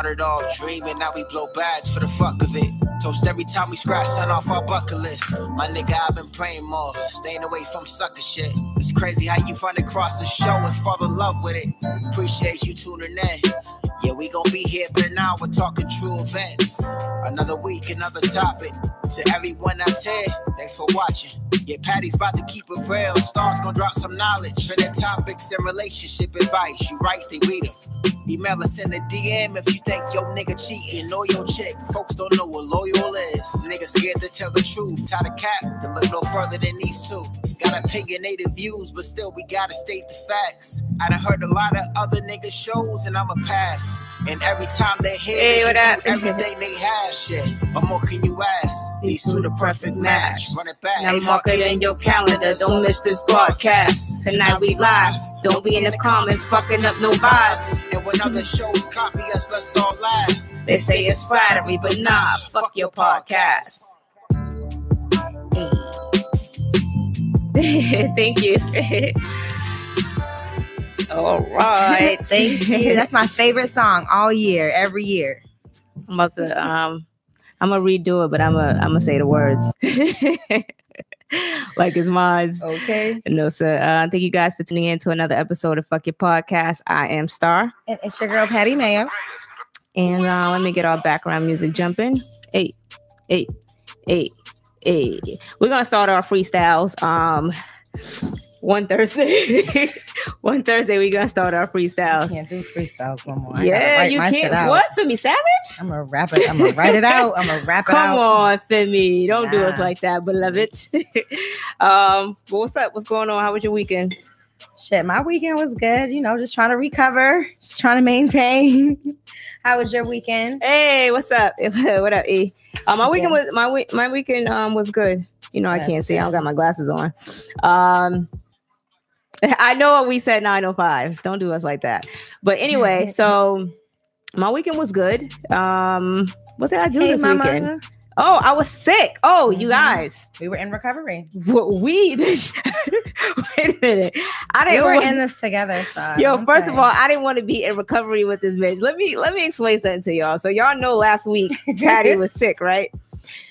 started off dreaming, now we blow bags for the fuck of it. Toast every time we scratch, sign off our bucket list. My nigga, I've been praying more, staying away from sucker shit. It's crazy how you find a cross a show and fall in love with it. Appreciate you tuning in. Yeah, we gon' be here for an hour talking true events. Another week, another topic. To everyone that's here, thanks for watching. Yeah, Patty's about to keep it real. Star's gonna drop some knowledge for their topics and relationship advice. You right, they read them. Email us in the DM if you think your nigga cheating or your chick. Folks don't know what loyal is. Niggas scared to tell the truth. Tie the cap to look no further than these two. Got opinionated views, but still we gotta state the facts. I done heard a lot of other niggas shows and I'ma pass. And every time they hear they do everything they have shit. What more can you ask? These two the perfect match. Run it back. Now mark it in your calendar. Don't miss this broadcast. Tonight we live. Don't be in the comments fucking up no vibes. And when other shows copy us, let's all laugh. They say it's flattery, but nah, fuck your podcast. Thank you. All right. Thank you. That's my favorite song all year, every year. I'm about to I'm gonna redo it, but I'm gonna say the words. Like it's mine. Okay. No, sir. Thank you guys for tuning in to another episode of Fuck Your Podcast. I am Star. And it's your girl Patty Mayo. And let me get our background music jumping. Hey, hey, hey, hey. We're gonna start our freestyles. One Thursday we're gonna start our freestyles. I can't do freestyles no more. Yeah, you can't. What, Femi Savage? I'm gonna write it out. Come on, Femi. Don't do us like that, beloved. What's up? What's going on? How was your weekend? Shit, my weekend was good. You know, just trying to recover, just trying to maintain. How was your weekend? Hey, what's up? What up, E? My weekend was good. You know, yes, I can't see. I don't got my glasses on. I know we said 9:05. Don't do us like that. But anyway, so my weekend was good. What did I do this weekend? Mother. Oh, I was sick. Oh, you guys. We were in recovery. Wait a minute. We were in this together. So yo, first of all, I didn't want to be in recovery with this bitch. Let me explain something to y'all. So y'all know last week Patty was sick, right?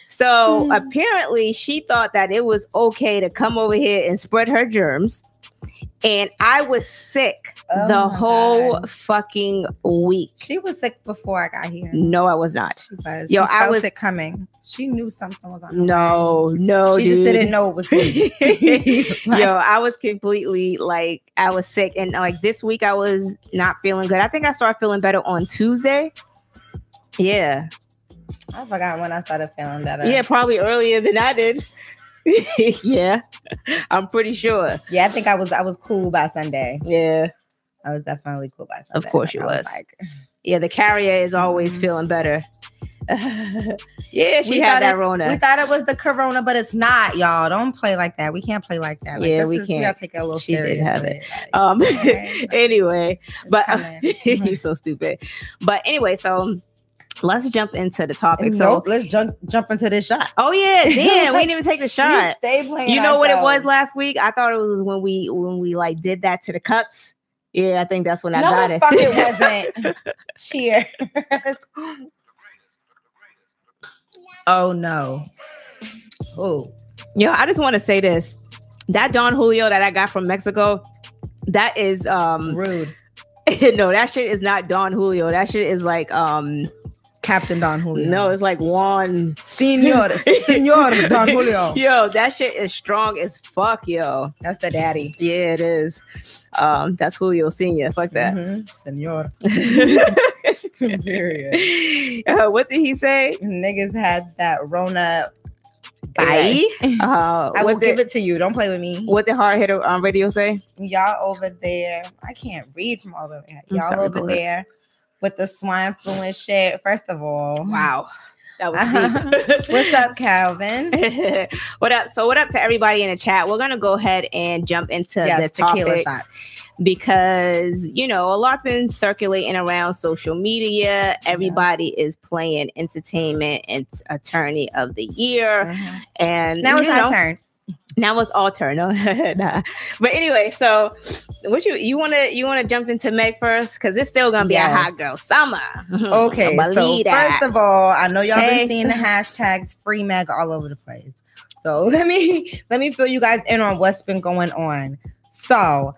So apparently she thought that it was okay to come over here and spread her germs. And I was sick the whole fucking week. She was sick before I got here. No, I was not. She was. Yo, I was sick coming. She knew something was on her. No, she just didn't know it was me. Yo, I was completely like, I was sick. And like this week I was not feeling good. I think I started feeling better on Tuesday. Yeah. I forgot when I started feeling better. Yeah, probably earlier than I did. Yeah, I'm pretty sure. Yeah, I think I was cool by Sunday. Yeah, I was definitely cool by Sunday. Of course you was. Like, yeah, the carrier is always feeling better. Yeah, she had that Rona. We thought it was the Corona, but it's not, y'all. Don't play like that. We can't play like that. Like, yeah, we gotta take it a little seriously. She did have it. Like, okay, anyway, but he's so stupid. But anyway, so. Let's jump into the topic. Nope, so let's jump into this shot. Oh yeah, damn, we didn't even take the shot. You know what it was last week? I thought it was when we like did that to the cups. Yeah, I think that's when I got it. No, it wasn't. Cheers. Oh no. Oh, yo, I just want to say this. That Don Julio that I got from Mexico, that is rude. No, that shit is not Don Julio. That shit is like Captain Don Julio. No, it's like Juan Senor Don Julio. Yo, that shit is strong as fuck, yo. That's the daddy. Yeah, it is. That's Julio Senior. Fuck that. Mm-hmm. Senor. What did he say? Niggas had that Rona. Bye. I will give it to you. Don't play with me. What the hard hitter on radio say? Y'all over there. I can't read from over there. Y'all over there. With the swine flu and shit. First of all, wow, that was deep. What's up, Calvin? What up? So, what up to everybody in the chat? We're gonna go ahead and jump into the topic because you know a lot's been circulating around social media. Everybody is playing entertainment and attorney of the year, and now it's our turn. Now it's all turn. No, nah. But anyway, so what you wanna jump into Meg first? Because it's still gonna be a hot girl summer. Okay. So first of all, I know y'all been seeing the hashtags free Meg all over the place. So let me fill you guys in on what's been going on. So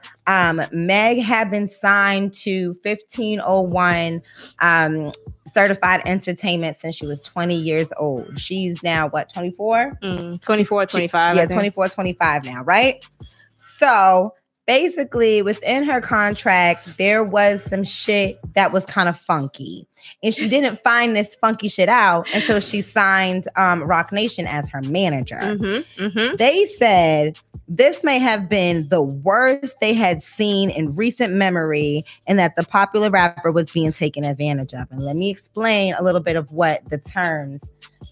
Meg had been signed to 1501 Certified Entertainment since she was 20 years old. She's now, what, 24? 24, 25. 24, 25 now, right? So basically within her contract, there was some shit that was kind of funky. And she didn't find this funky shit out until she signed Roc Nation as her manager. Mm-hmm, mm-hmm. They said this may have been the worst they had seen in recent memory and that the popular rapper was being taken advantage of. And let me explain a little bit of what the terms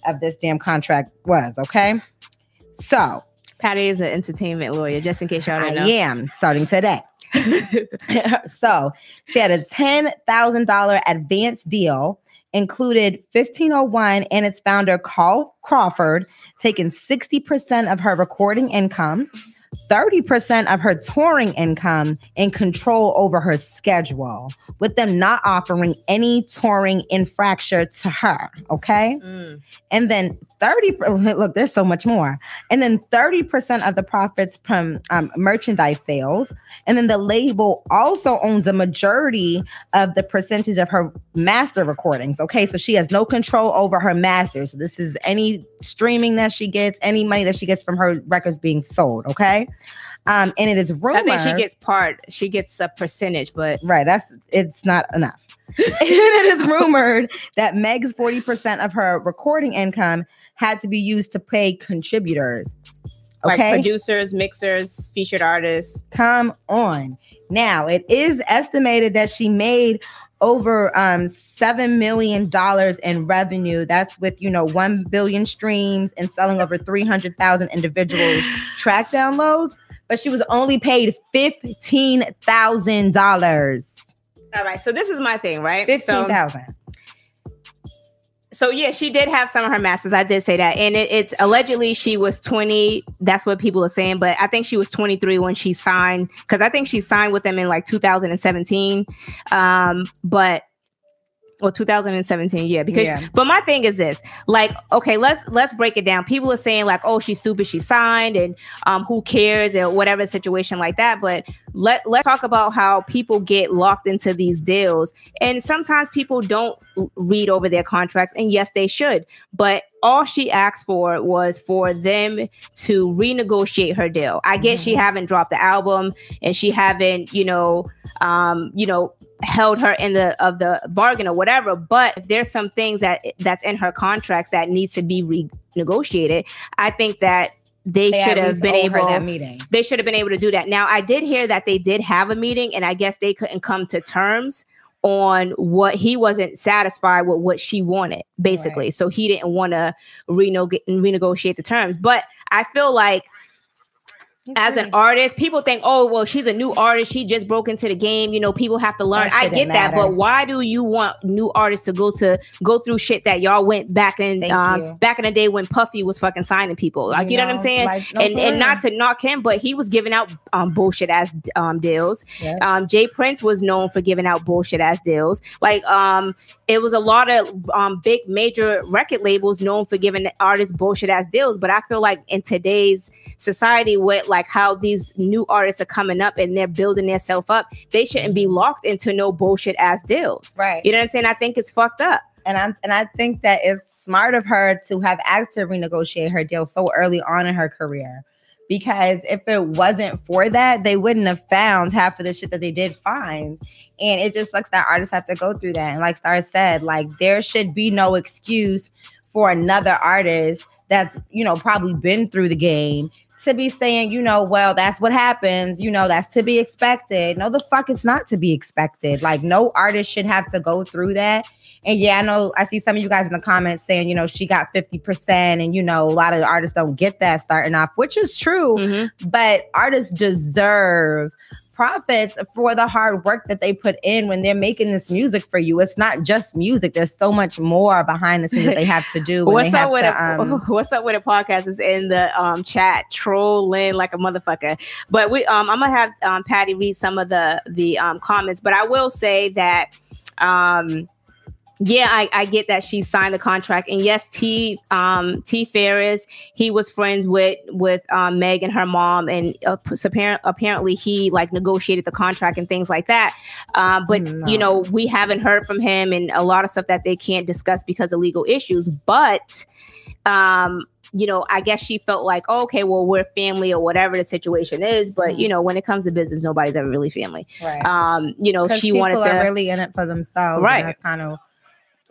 of this damn contract was, okay? So Patty is an entertainment lawyer, just in case y'all don't know. I am, starting today. So she had a $10,000 advance deal, included 1501 and its founder, Carl Crawford, taking 60% of her recording income, 30% of her touring income, and control over her schedule, with them not offering any touring infraction to her, okay? And then 30%—there's so much more. And then 30% of the profits from merchandise sales. And then the label also owns a majority of the percentage of her master recordings, okay? So she has no control over her masters. So this is any streaming that she gets, any money that she gets from her records being sold, okay? And it is rumored. I think she gets a percentage, but right, it's not enough. And it is rumored that Meg's 40% of her recording income had to be used to pay contributors, okay, like producers, mixers, featured artists. Come on, now it is estimated that she made over $7 million in revenue. That's with 1 billion streams and selling over 300,000 individual track downloads. But she was only paid $15,000. All right, so this is my thing, right? 15,000. So yeah, she did have some of her masters. I did say that, and it's allegedly she was 20. That's what people are saying, but I think she was 23 when she signed, because I think she signed with them in like 2017. 2017, but my thing is this, like, okay, let's break it down. People are saying like, oh, she's stupid, she signed, and who cares, or whatever situation like that. But let's talk about how people get locked into these deals, and sometimes people don't read over their contracts, and yes, they should, but all she asked for was for them to renegotiate her deal. I guess she haven't dropped the album, and she haven't, held her in the bargain or whatever. But if there's some things that's in her contracts that needs to be renegotiated, I think that they should have been able. That meeting. They should have been able to do that. Now, I did hear that they did have a meeting, and I guess they couldn't come to terms on what he wasn't satisfied with what she wanted, basically. Right. So he didn't want to renegotiate the terms. But I feel like as an artist, people think, oh, well, she's a new artist, she just broke into the game, people have to learn. I get that, but why do you want new artists to go through shit that y'all went back in the day when Puffy was fucking signing people? Like, you know what I'm saying? Like, and not to knock him, but he was giving out bullshit ass deals. Yes. Jay Prince was known for giving out bullshit ass deals. Like, it was a lot of big major record labels known for giving artists bullshit ass deals. But I feel like in today's society, with like how these new artists are coming up and they're building themselves up, they shouldn't be locked into no bullshit ass deals. Right. You know what I'm saying? I think it's fucked up. And I think that it's smart of her to have asked to renegotiate her deal so early on in her career, because if it wasn't for that, they wouldn't have found half of the shit that they did find. And it just sucks that artists have to go through that. And like Star said, like, there should be no excuse for another artist that's, probably been through the game to be saying, well, that's what happens, that's to be expected. No, the fuck, it's not to be expected. Like, no artist should have to go through that. And yeah, I know I see some of you guys in the comments saying, she got 50%, and a lot of artists don't get that starting off, which is true, but artists deserve profits for the hard work that they put in when they're making this music for you. It's not just music. There's so much more behind the scenes that they have to do. What's up with a podcast is in the chat, trolling like a motherfucker. But we, I'm gonna have Patty read some of the comments. But I will say that. Yeah, I get that she signed the contract. And yes, T Ferris, he was friends with Meg and her mom. And apparently he like negotiated the contract and things like that. You know, we haven't heard from him and a lot of stuff that they can't discuss because of legal issues. But, you know, I guess she felt like, oh, okay, well, we're family or whatever the situation is. But, you know, when it comes to business, nobody's ever really family. Right. You know, she wanted to really in it for themselves. Right. And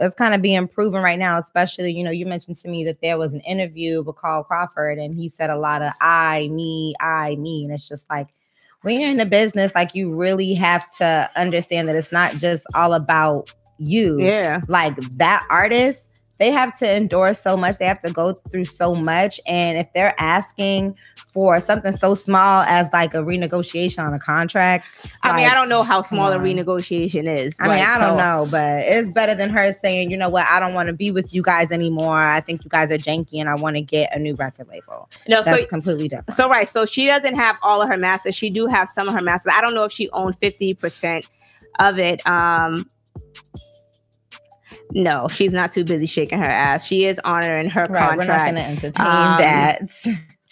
that's kind of being proven right now, especially, you know, you mentioned to me that there was an interview with Carl Crawford and he said a lot of I, me. And it's just like, when you're in the business, like you really have to understand that it's not just all about you. Yeah. Like that artist, they have to endure so much. They have to go through so much. And if they're asking for something so small as like a renegotiation on a contract. I mean, I don't know how small a renegotiation is. I don't know, but it's better than her saying, you know what, I don't want to be with you guys anymore. I think you guys are janky and I want to get a new record label. No, that's completely different. So, right. So she doesn't have all of her masters. She do have some of her masters. I don't know if she owned 50% of it. No, she's not too busy shaking her ass. She is honoring her contract. We're not going to entertain that.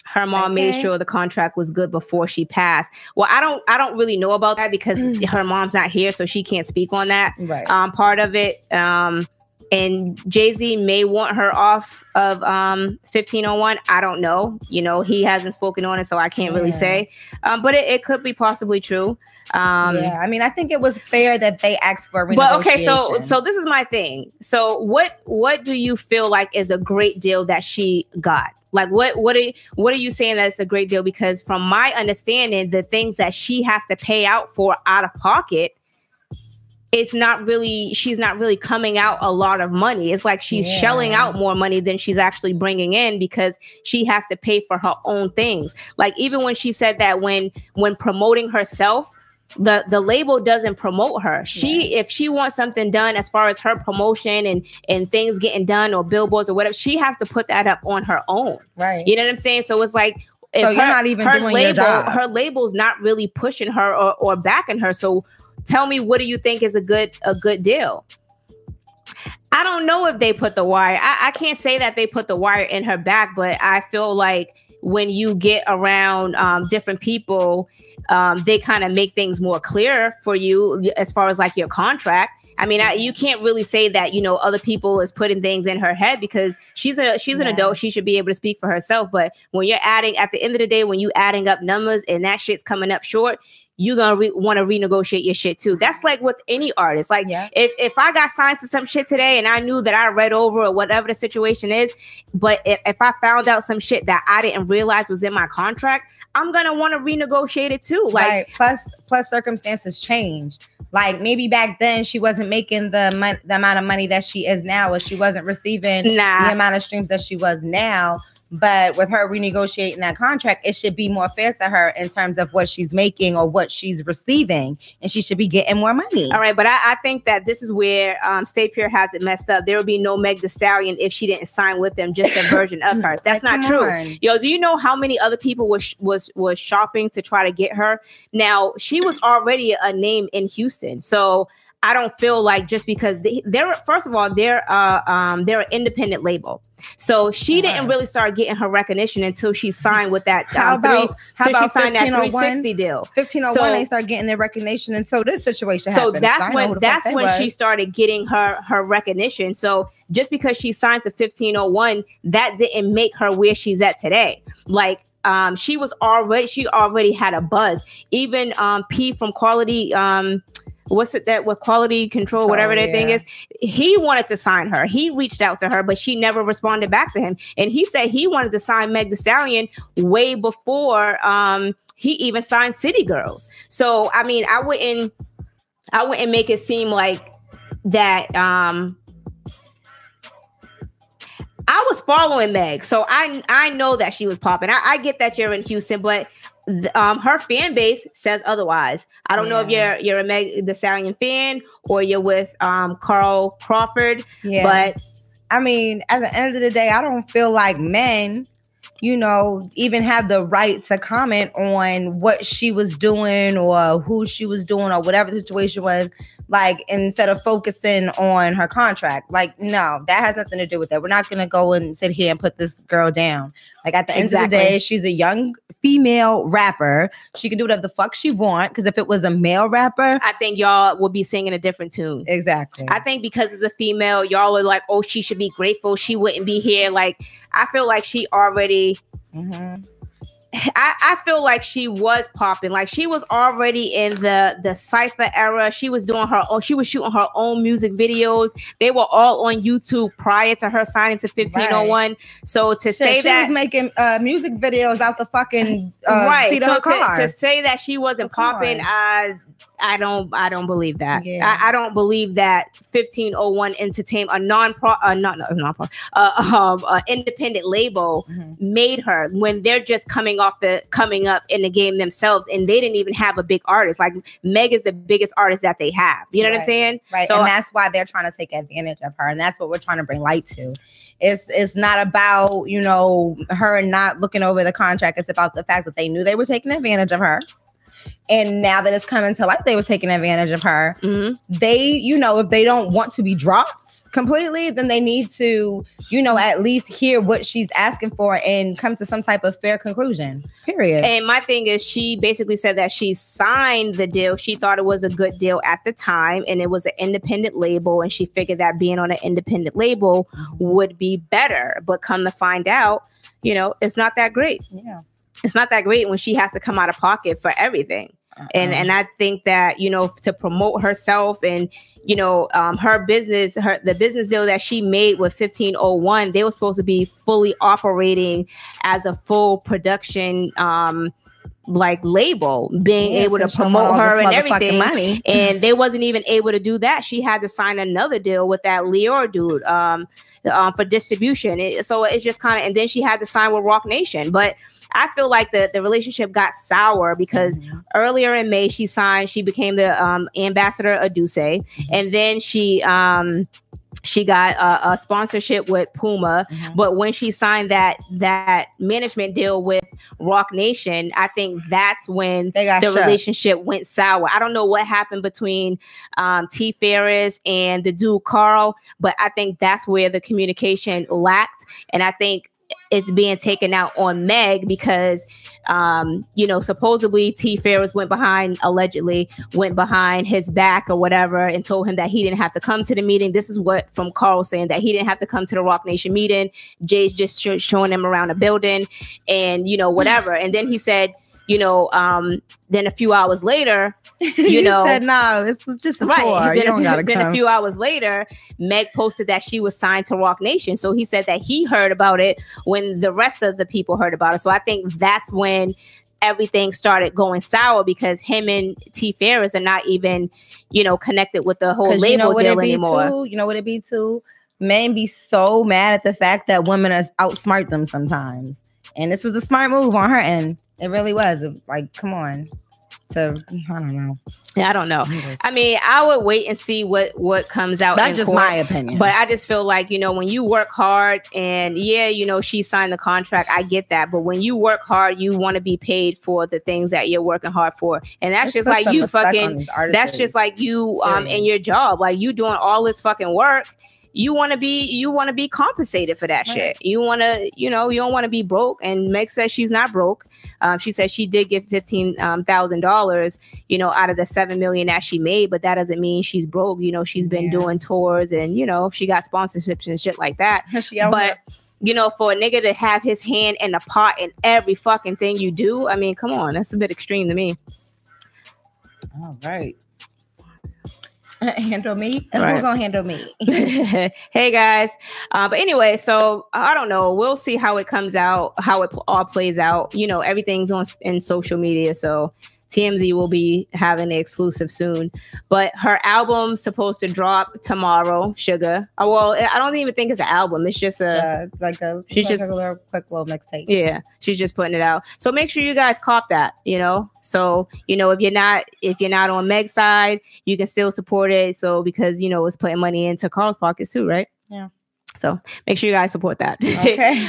Her mom made sure the contract was good before she passed. Well, I don't really know about that because her mom's not here, so she can't speak on that part of it. And Jay-Z may want her off of 1501. I don't know. You know, he hasn't spoken on it, so I can't really say. But it could be possibly true. Yeah, I mean, I think it was fair that they asked for a renegotiation. But okay, so this is my thing. So what do you feel like is a great deal that she got? Like what are you saying that's a great deal? Because from my understanding, the things that she has to pay out for out of pocket, she's not really coming out a lot of money. It's like she's shelling out more money than she's actually bringing in because she has to pay for her own things. Like even when she said that when promoting herself, the label doesn't promote her. If she wants something done as far as her promotion and things getting done or billboards or whatever, she has to put that up on her own. Right. You know what I'm saying? So it's like, so you're not even doing your job. Her label's not really pushing her or backing her. So tell me, what do you think is a good deal? I don't know if they put the wire. I can't say that they put the wire in her back, but I feel like when you get around different people, they kind of make things more clear for you as far as like your contract. I mean, you can't really say that, you know, other people is putting things in her head because she's an adult. She should be able to speak for herself. But when you're adding at the end of the day, when you adding up numbers and that shit's coming up short, you're going to want to renegotiate your shit too. That's like with any artist. Like if I got signed to some shit today and I knew that I read over or whatever the situation is, but if I found out some shit that I didn't realize was in my contract, I'm going to want to renegotiate it too. Like plus circumstances change. Like maybe back then she wasn't making the amount of money that she is now, or she wasn't receiving the amount of streams that she was now. But with her renegotiating that contract, it should be more fair to her in terms of what she's making or what she's receiving. And she should be getting more money. All right. But I think that this is where Stay Pure has it messed up. There would be no Meg Thee Stallion if she didn't sign with them, just a version of her. That's not true. Yo, do you know how many other people was shopping to try to get her? Now, she was already a name in Houston. So I don't feel like just because they're an independent label. So she didn't really start getting her recognition until she signed with that. How about she signed that 360 deal? 1501, so they start getting their recognition until this situation happened. So that's when she started getting her recognition. So just because she signed to 1501, that didn't make her where she's at today. Like, she already had a buzz. Even P from Quality, Quality Control, whatever that thing is, he wanted to sign her. He reached out to her, but she never responded back to him. And he said he wanted to sign Meg Thee Stallion way before he even signed City Girls. So, I mean, I wouldn't make it seem like that. I was following Meg, so I know that she was popping. I get that you're in Houston, but her fan base says otherwise. I don't know if you're a Meg Thee Stallion fan or you're with Carl Crawford, but I mean, at the end of the day, I don't feel like men, you know, even have the right to comment on what she was doing or who she was doing or whatever the situation was, like, instead of focusing on her contract. Like, no, that has nothing to do with that. We're not going to go and sit here and put this girl down. Like, at the end of the day, she's a young female rapper. She can do whatever the fuck she wants, because if it was a male rapper, I think y'all would be singing a different tune. Exactly. I think because it's a female, y'all are like, oh, she should be grateful. She wouldn't be here. Like, I feel like she already... Mm-hmm. I feel like she was popping. Like, she was already in the cypher era. She was doing her own, she was shooting her own music videos. They were all on YouTube prior to her signing to 1501. Right. So to say she that she was making music videos out the fucking seat of her car. To say that she wasn't popping, I don't believe that. Yeah. I don't believe that 1501 Entertainment, a independent label, made her when they're just coming up in the game themselves, and they didn't even have a big artist. Like, Meg is the biggest artist that they have. You know what I'm saying? Right. So, and that's why they're trying to take advantage of her, and that's what we're trying to bring light to. It's not about, you know, her not looking over the contract. It's about the fact that they knew they were taking advantage of her. And now that it's coming to light, they were taking advantage of her. Mm-hmm. They, you know, if they don't want to be dropped completely, then they need to, you know, at least hear what she's asking for and come to some type of fair conclusion. Period. And my thing is, she basically said that she signed the deal. She thought it was a good deal at the time, and it was an independent label, and she figured that being on an independent label would be better. But come to find out, you know, it's not that great. Yeah. It's not that great when she has to come out of pocket for everything. And I think that, you know, to promote herself and, you know, her business, the business deal that she made with 1501, they were supposed to be fully operating as a full production like label, being able to promote her and everything. Money. And they wasn't even able to do that. She had to sign another deal with that Lior dude for distribution. So it's just kind of, and then she had to sign with Roc Nation. But I feel like the relationship got sour because earlier in May she signed, she became the ambassador of Duce, and then she got a sponsorship with Puma. But when she signed that management deal with Roc Nation, I think that's when the relationship went sour. I don't know what happened between T Ferris and the dude Carl, but I think that's where the communication lacked, and I think it's being taken out on Meg because, you know, supposedly T Ferris allegedly went behind his back or whatever and told him that he didn't have to come to the meeting. This is what from Carl saying that he didn't have to come to the Roc Nation meeting. Jay's just showing him around the building and, you know, whatever. And then he said, you know, then a few hours later, you know, he said, no, this was just a tour. You don't gotta come. Then a few hours later, Meg posted that she was signed to Roc Nation. So he said that he heard about it when the rest of the people heard about it. So I think that's when everything started going sour because him and T Ferris are not even, you know, connected with the whole label deal anymore. You know what it be too? Men be so mad at the fact that women outsmart them sometimes. And this was a smart move on her end. It really was. Like, come on. I don't know. I mean, I would wait and see what comes out. That's just my opinion. But I just feel like, you know, when you work hard and you know, she signed the contract. I get that. But when you work hard, you want to be paid for the things that you're working hard for. And that's just like you fucking, that's just like you in your job. Like, you doing all this fucking work. You want to be compensated for that shit. You want to, you know, you don't want to be broke. And Meg says she's not broke. She says she did get $15,000, you know, out of the $7 million that she made, but that doesn't mean she's broke. You know, she's been doing tours and, you know, she got sponsorships and shit like that. But you know, for a nigga to have his hand in the pot in every fucking thing you do, I mean, come on, that's a bit extreme to me. All right. Handle me, and who's gonna handle me? Hey guys, but anyway, so I don't know. We'll see how it comes out, how it all plays out. You know, everything's on in social media, so TMZ will be having the exclusive soon. But her album's supposed to drop tomorrow, Sugar. Oh, well, I don't even think it's an album. It's just a little quick little mixtape. Yeah, she's just putting it out. So make sure you guys cop that, you know. So, you know, if you're not on Meg's side, you can still support it. So because, you know, it's putting money into Carl's pockets too, right? Yeah. So make sure you guys support that. Okay.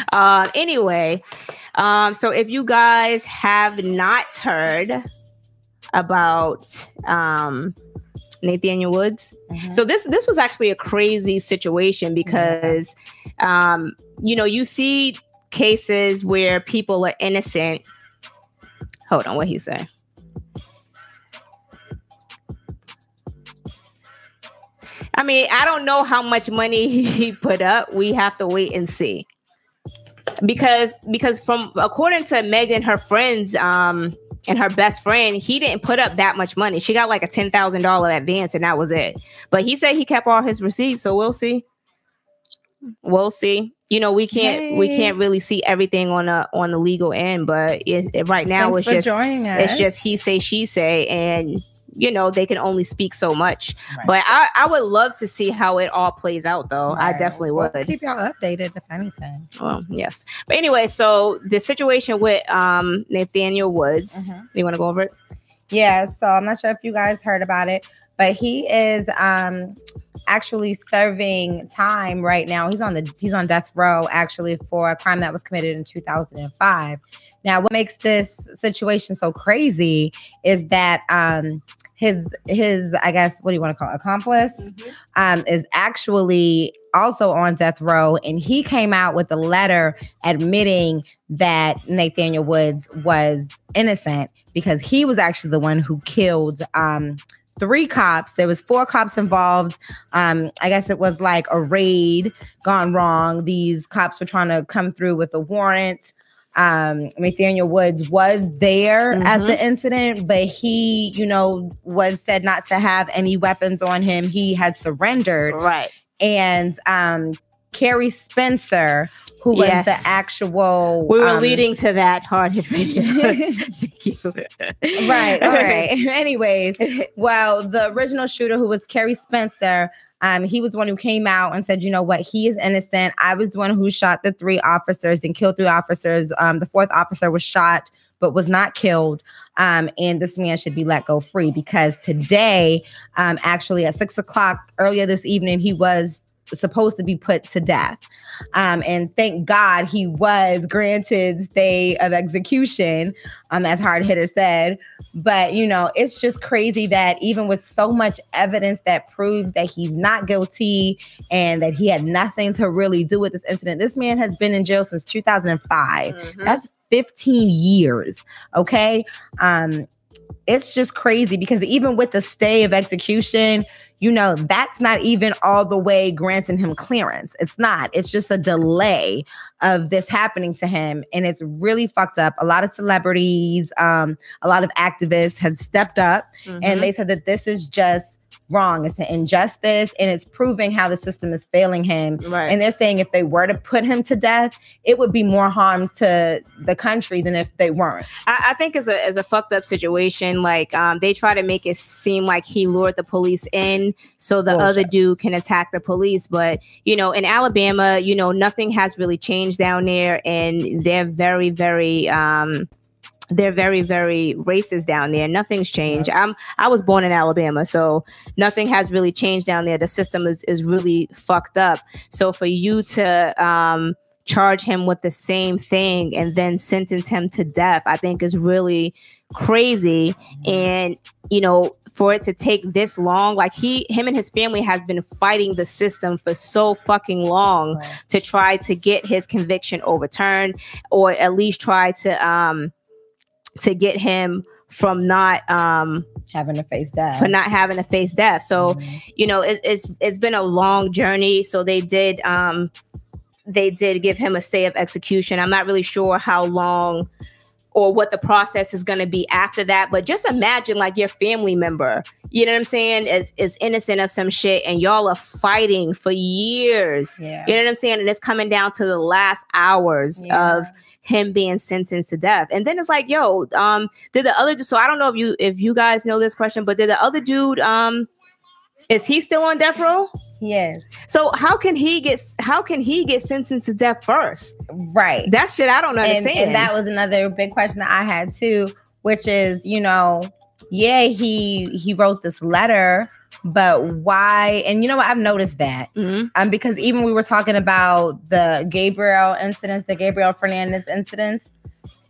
So if you guys have not heard about Nathaniel Woods, so this was actually a crazy situation because, you know, you see cases where people are innocent. Hold on, what he said. I mean, I don't know how much money he put up. We have to wait and see, because from according to Meg and her friends and her best friend, he didn't put up that much money. She got like a $10,000 advance, and that was it. But he said he kept all his receipts, so we'll see. We'll see. You know, we can't really see everything on the legal end, but it right now it's just he say she say, and you know they can only speak so much. Right. But I would love to see how it all plays out, though. Right. I definitely would. We'll keep y'all updated if anything. Well, yes. But anyway, so the situation with Nathaniel Woods. You want to go over it? Yeah. So I'm not sure if you guys heard about it, but he is actually serving time right now. He's on death row actually for a crime that was committed in 2005. Now, what makes this situation so crazy is that his I guess what do you want to call it, accomplice is actually also on death row, and he came out with a letter admitting that Nathaniel Woods was innocent because he was actually the one who killed three cops. There was four cops involved. I guess it was like a raid gone wrong. These cops were trying to come through with a warrant. Nathaniel Woods was there at the incident, but he, you know, was said not to have any weapons on him. He had surrendered. Right. And Carrie Spencer, who was the actual... We were leading to that hard-hit radio. Thank you. Right, all right. Anyways, well, the original shooter, who was Carrie Spencer, he was the one who came out and said, you know what, he is innocent. I was the one who shot the three officers and killed three officers. The fourth officer was shot but was not killed. And this man should be let go free, because today, actually at 6:00 earlier this evening, he was supposed to be put to death. And thank God he was granted stay of execution, as Hard Hitter said. But, you know, it's just crazy that even with so much evidence that proves that he's not guilty and that he had nothing to really do with this incident, this man has been in jail since 2005. That's 15 years. Okay. It's just crazy because even with the stay of execution, you know, that's not even all the way granting him clearance. It's not. It's just a delay of this happening to him. And it's really fucked up. A lot of celebrities, a lot of activists have stepped up and they said that this is just wrong. It's an injustice, and it's proving how the system is failing him. Right. And they're saying if they were to put him to death, it would be more harm to the country than if they weren't. I think it's a fucked up situation. Like they try to make it seem like he lured the police in so the other dude can attack the police. But, you know, in Alabama, you know, nothing has really changed down there, and they're very, very... they're very, very racist down there. Nothing's changed. I was born in Alabama, so nothing has really changed down there. The system is really fucked up. So for you to charge him with the same thing and then sentence him to death, I think is really crazy. And, you know, for it to take this long, like him and his family has been fighting the system for so fucking long to try to get his conviction overturned, or at least try to get him from not having to face death. So, you know, it's been a long journey. So they did give him a stay of execution. I'm not really sure how long or what the process is going to be after that. But just imagine, like, your family member, you know what I'm saying, is innocent of some shit, and y'all are fighting for years. Yeah. You know what I'm saying? And it's coming down to the last hours of him being sentenced to death. And then it's like, yo, did the other, so I don't know if you guys know this question, but did the other dude, is he still on death row? Yes. So how can he get sentenced to death first? Right. That shit I don't understand. And that was another big question that I had too, which is, you know, yeah, he wrote this letter, but why? And you know what? I've noticed that because even we were talking about the Gabriel Fernandez incidents.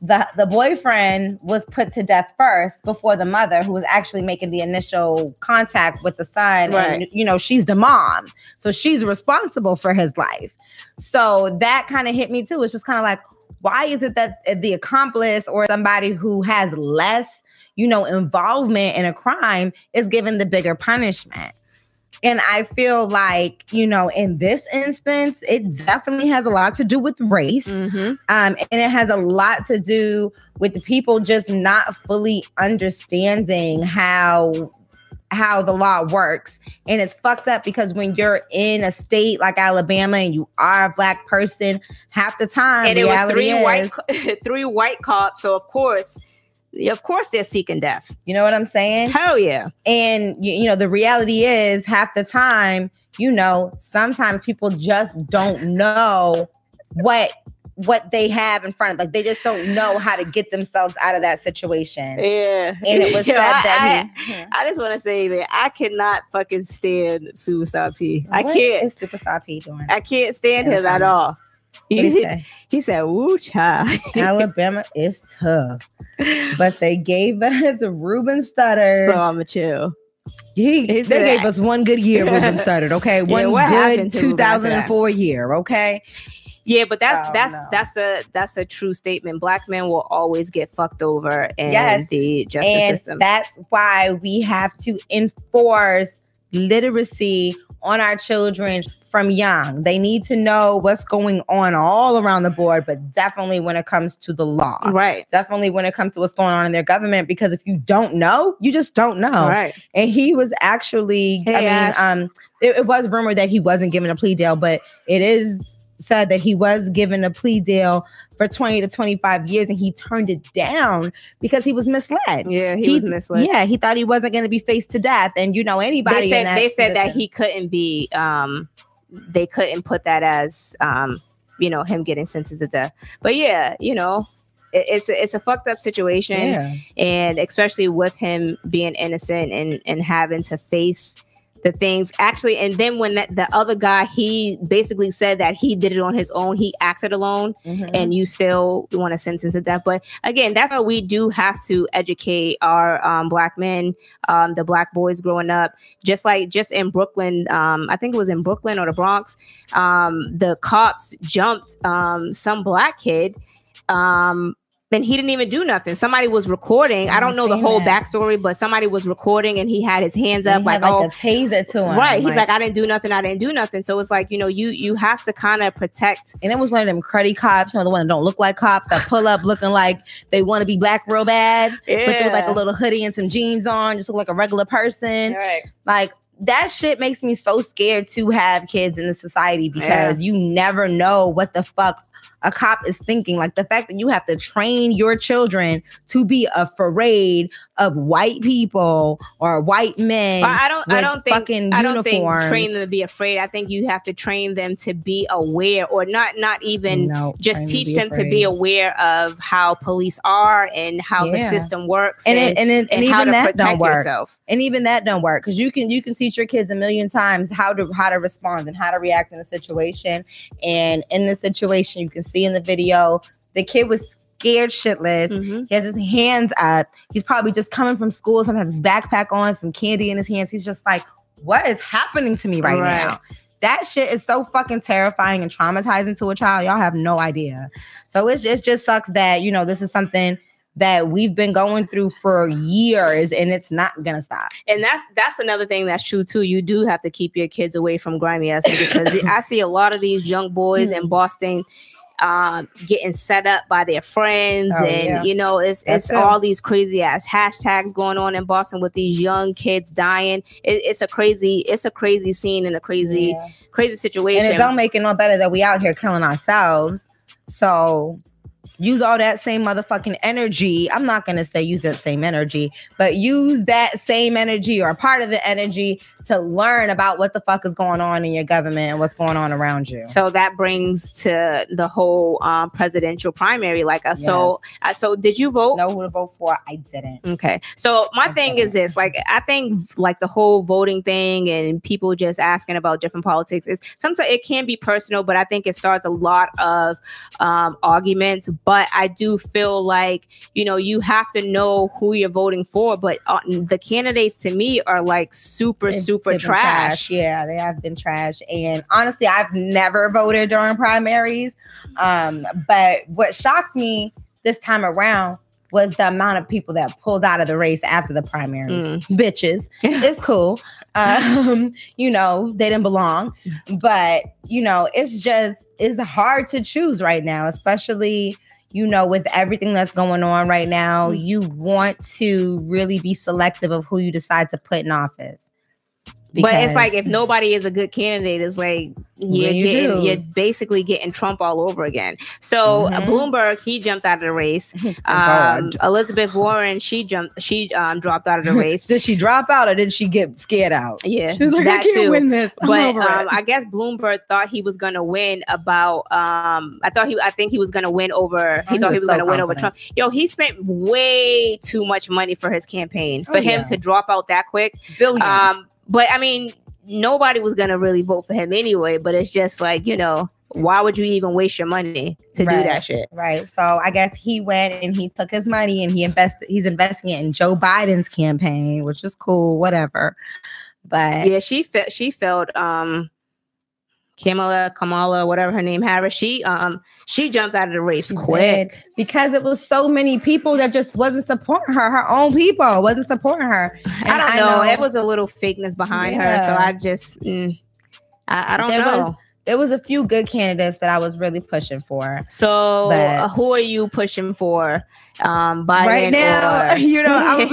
The boyfriend was put to death first before the mother, who was actually making the initial contact with the son. Right. And, you know, she's the mom, so she's responsible for his life. So that kind of hit me too. It's just kind of like, why is it that the accomplice or somebody who has less, you know, involvement in a crime is given the bigger punishment? And I feel like, you know, in this instance, it definitely has a lot to do with race. Mm-hmm. And it has a lot to do with the people just not fully understanding how the law works. And it's fucked up because when you're in a state like Alabama and you are a black person, half the time, and it was three white cops. So, of course they're seeking death. You know what I'm saying? Hell yeah. And, you know, the reality is half the time, you know, sometimes people just don't know what they have in front of them. Like, they just don't know how to get themselves out of that situation. Yeah. And it was I just want to say that I cannot fucking stand Suicide P. I can't. What is Suicide P doing? I can't stand him at all. He said, woo, child. Alabama is tough. But they gave us Ruben Studdard. So I'm a chill. They gave us one good year, Ruben Studdard, okay? One good 2004 year, okay? Yeah, but that's a true statement. Black men will always get fucked over in the justice system. That's why we have to enforce literacy on our children from young. They need to know what's going on all around the board, but definitely when it comes to the law. Right. Definitely when it comes to what's going on in their government, because if you don't know, you just don't know. Right. And he was actually, it was rumored that he wasn't given a plea deal, but it is said that he was given a plea deal for 20 to 25 years, and he turned it down because he was misled. Yeah, he was misled. Yeah, he thought he wasn't going to be faced to death, and you know anybody. They said that he couldn't be. They couldn't put that as, you know, him getting sentenced to death. But yeah, you know, it's a fucked up situation, and especially with him being innocent and having to face the things actually. And then when the other guy, he basically said that he did it on his own, he acted alone, and you still want to sentence to death. But again, that's how we do have to educate our black men, the black boys growing up. Just in Brooklyn, I think it was in Brooklyn or the Bronx, the cops jumped some black kid. And he didn't even do nothing. Somebody was recording. I don't know the whole backstory, but somebody was recording and he had his hands up, a taser to him. Right. He's like, I didn't do nothing. So it's like, you know, you have to kind of protect. And it was one of them cruddy cops, you know, the one that don't look like cops, that pull up looking like they want to be black real bad. Yeah. But with like a little hoodie and some jeans on, just look like a regular person. Right. Like, that shit makes me so scared to have kids in this society, because you never know what the fuck a cop is thinking. Like, the fact that you have to train your children to be afraid of white people or white men. I don't think train them to be afraid. I think you have to train them to be aware, or not even teach them to be aware of how police are and how the system works, and even that don't work, because you can teach your kids a million times how to respond and how to react in a situation. And in this situation, you can see in the video, the kid was scared shitless. He has his hands up. He's probably just coming from school. Sometimes his backpack on, some candy in his hands. He's just like, what is happening to me right now? That shit is so fucking terrifying and traumatizing to a child. Y'all have no idea. So it just sucks that, you know, this is something that we've been going through for years, and it's not gonna stop. And that's another thing that's true too. You do have to keep your kids away from grimy ass niggas, because I see a lot of these young boys in Boston getting set up by their friends, you know, it's all these crazy ass hashtags going on in Boston with these young kids dying. It's a crazy scene and a crazy crazy situation. And it don't make it no better that we out here killing ourselves. So use all that same motherfucking energy. I'm not gonna say use that same energy, but use that same energy or part of the energy to learn about what the fuck is going on in your government and what's going on around you. So that brings to the whole presidential primary. Like, so did you vote? No, who to vote for? I didn't. Okay. So my thing is this: like, I think like the whole voting thing and people just asking about different politics is sometimes it can be personal, but I think it starts a lot of arguments. But I do feel like, you know, you have to know who you're voting for. But the candidates to me are like super trash. Yeah, they have been trash. And honestly, I've never voted during primaries. But what shocked me this time around was the amount of people that pulled out of the race after the primaries. Bitches. It's cool. You know, they didn't belong. But, you know, it's hard to choose right now, especially, you know, with everything that's going on right now, you want to really be selective of who you decide to put in office. Because but it's like if nobody is a good candidate, it's like you're basically getting Trump all over again. So Bloomberg, he jumped out of the race. Elizabeth Warren, she dropped out of the race. Did she drop out or did she get scared out? Yeah, she was like, I can't win this. I guess Bloomberg thought he was going to win about. I think he was going to win over. He thought he was going to win over Trump. Yo, he spent way too much money for his campaign for him to drop out that quick. Billions. But I mean, nobody was going to really vote for him anyway. But it's just like, you know, why would you even waste your money to do that shit? Right. So I guess he went and he took his money and he's investing it in Joe Biden's campaign, which is cool, whatever. But yeah, she failed. Kamala, whatever her name, Harris, she jumped out of the race quick because it was so many people that just wasn't supporting her. Her own people wasn't supporting her. And I know it was a little fakeness behind her. So I just, I don't know. There was a few good candidates that I was really pushing for. So who are you pushing for? Biden right now, you know, I'm gonna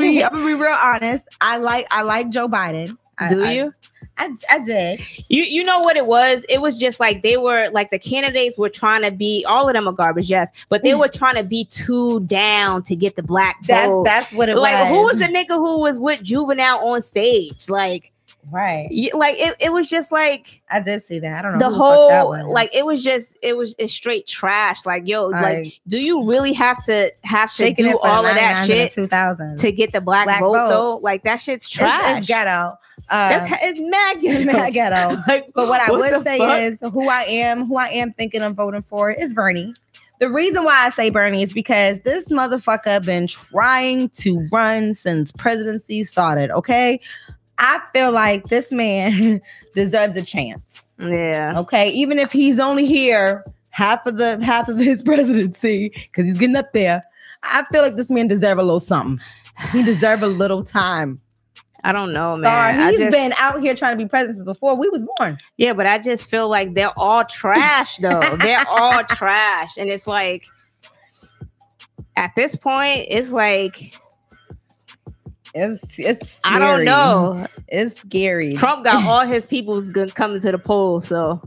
be real honest. I like Joe Biden. Do you? I did. You know what it was? It was just like they were like the candidates were trying to be, all of them are garbage, yes, but they were trying to be too down to get the black vote. That's what it was. Like, who was the nigga who was with Juvenile on stage? Like, right. Like it was just like I did see that. I don't know the whole that was. Like it's straight trash. Like, yo, like do you really have to do all of that shit to get the black vote though? Like that shit's trash. It's ghetto. It's mad ghetto. Like, but what I would say is who I am thinking I'm voting for is Bernie. The reason why I say Bernie is because this motherfucker been trying to run since presidency started. Okay. I feel like this man deserves a chance. Yeah. Okay. Even if he's only here half of his presidency, because he's getting up there, I feel like this man deserves a little something. He deserves a little time. I don't know, man. He's been out here trying to be president since before we was born. Yeah, but I just feel like they're all trash, though. They're all trash, and it's like at this point, it's like. It's scary. I don't know. It's scary. Trump got all his people coming to the poll, so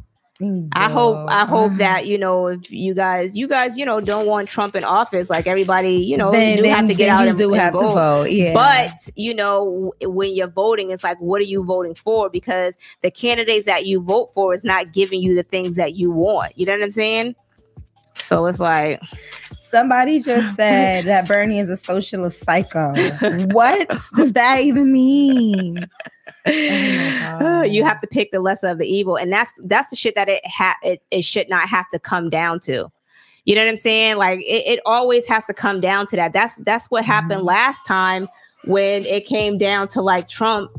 I hope that, you know, if you guys, you know, don't want Trump in office, like everybody, you know, you do have to vote. Yeah. But, you know, when you're voting, it's like, what are you voting for? Because the candidates that you vote for is not giving you the things that you want. You know what I'm saying? So it's like. Somebody just said that Bernie is a socialist psycho. What does that even mean? Oh, you have to pick the lesser of the evil, and that's the shit that it should not have to come down to. You know what I'm saying? Like it always has to come down to that. That's what happened last time when it came down to like Trump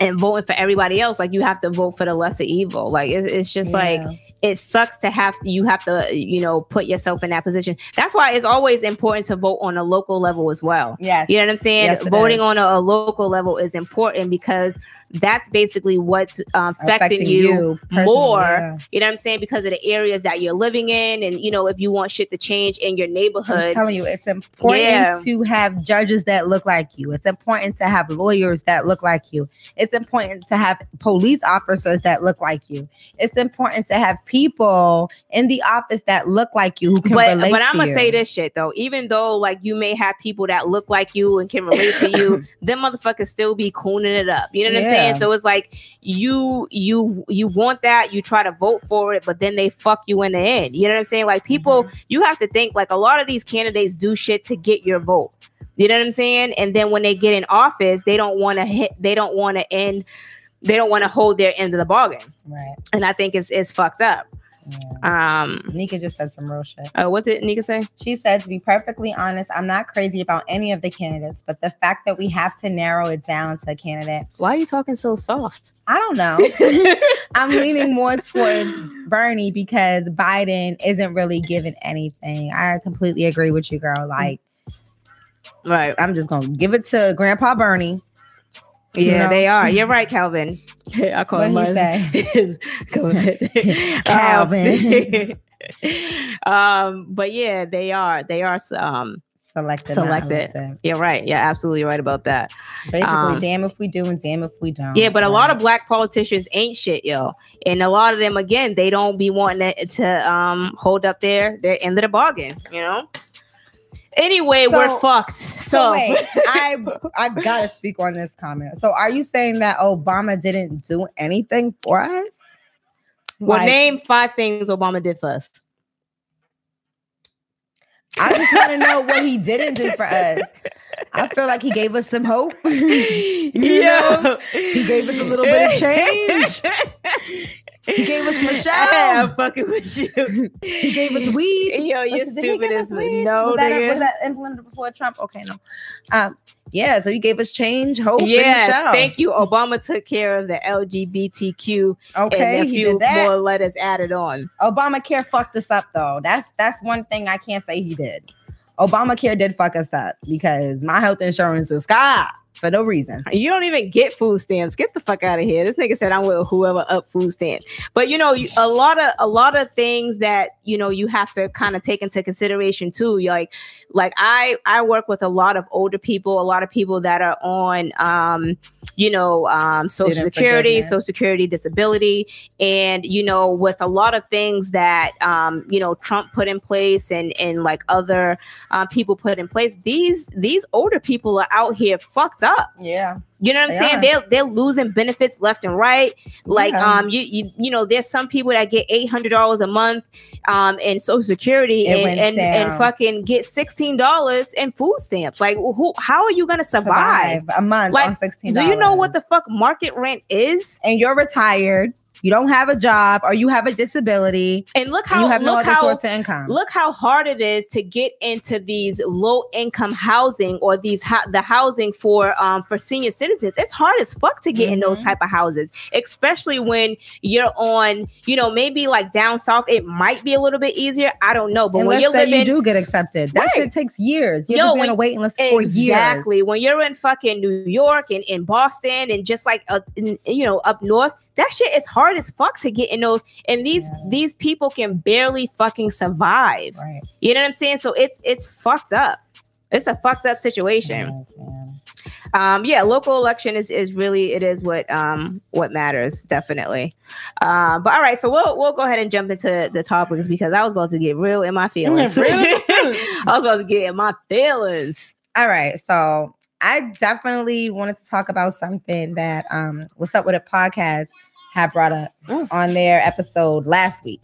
and voting for everybody else, like, you have to vote for the lesser evil. Like, it's just like, it sucks to have to, you have to, you know, put yourself in that position. That's why it's always important to vote on a local level as well. Yes. You know what I'm saying? Yes, voting on a local level is important because that's basically what's affecting you more. Yeah. You know what I'm saying? Because of the areas that you're living in, and, you know, if you want shit to change in your neighborhood. I'm telling you, it's important to have judges that look like you. It's important to have lawyers that look like you. It's important to have police officers that look like you. It's important to have people in the office that look like you, who can relate to you. But I'm going to say this shit, though. Even though, like, you may have people that look like you and can relate to you, them motherfuckers still be cooning it up. You know what I'm saying? So it's like, you want that, you try to vote for it, but then they fuck you in the end. You know what I'm saying? Like, people, you have to think, like, a lot of these candidates do shit to get your vote. You know what I'm saying? And then when they get in office, they don't want to hit, they don't want to end, they don't want to hold their end of the bargain. Right. And I think it's fucked up. Yeah. Nika just said some real shit. Oh, what did Nika say? She said, to be perfectly honest, I'm not crazy about any of the candidates, but the fact that we have to narrow it down to a candidate. Why are you talking so soft? I don't know. I'm leaning more towards Bernie because Biden isn't really giving anything. I completely agree with you, girl. Like, right, I'm just gonna give it to Grandpa Bernie. Yeah, you know? They are. You're right, Calvin. I call him Calvin. But yeah, they are. They are selected. Yeah, right. Yeah, absolutely right about that. Basically, damn if we do and damn if we don't. Yeah, but a lot of black politicians ain't shit, yo. And a lot of them, again, they don't be wanting to hold up their end of the bargain. You know. Anyway, we're fucked. So wait, I gotta speak on this comment. So are you saying that Obama didn't do anything for us? Well, like, name 5 things Obama did for us. I just want to know what he didn't do for us. I feel like he gave us some hope. you know? He gave us a little bit of change. He gave us Michelle. Hey, I'm fucking with you. He gave us weed. Yo, you're stupid as weed. No, was that implemented before Trump? Okay, no. Yeah, so he gave us change, hope, and Michelle. Thank you. Obama took care of the LGBTQ. Okay, and a few more letters added on. Obamacare fucked us up, though. That's one thing I can't say he did. Obamacare did fuck us up because my health insurance is sky for no reason. You don't even get food stamps. Get the fuck out of here. This nigga said I'm with whoever up food stamps. But you know, a lot of things that, you know, you have to kind of take into consideration too. You're like I work with a lot of older people, a lot of people that are on Social Security, disability, and you know, with a lot of things that you know, Trump put in place and like other people put in place, these older people are out here fucked up. Yeah. You know what I'm saying? They're losing benefits left and right. Like, you know, there's some people that get $800 a month in Social Security and fucking get $16 in food stamps. Like, how are you gonna survive a month, like, on $16? Do you know what the fuck market rent is? And you're retired. You don't have a job, or you have a disability, and look how hard it is to get into these low income housing or the housing for senior citizens. It's hard as fuck to get in those type of houses, especially when you're on, you know, maybe like down south. It might be a little bit easier. I don't know, but and when you do get accepted, that shit takes years. You have been on a waiting list for years. Exactly. When you're in fucking New York and in Boston and just like you know, up north, that shit is hard as fuck to get in those, and these people can barely fucking survive. Right. You know what I'm saying? So it's fucked up. It's a fucked up situation. Yeah, local election is really what matters, definitely. But all right, so we'll go ahead and jump into the topics because I was about to get real in my feelings. I was about to get in my feelings. All right, so I definitely wanted to talk about something that What's Up With It podcast had brought up on their episode last week.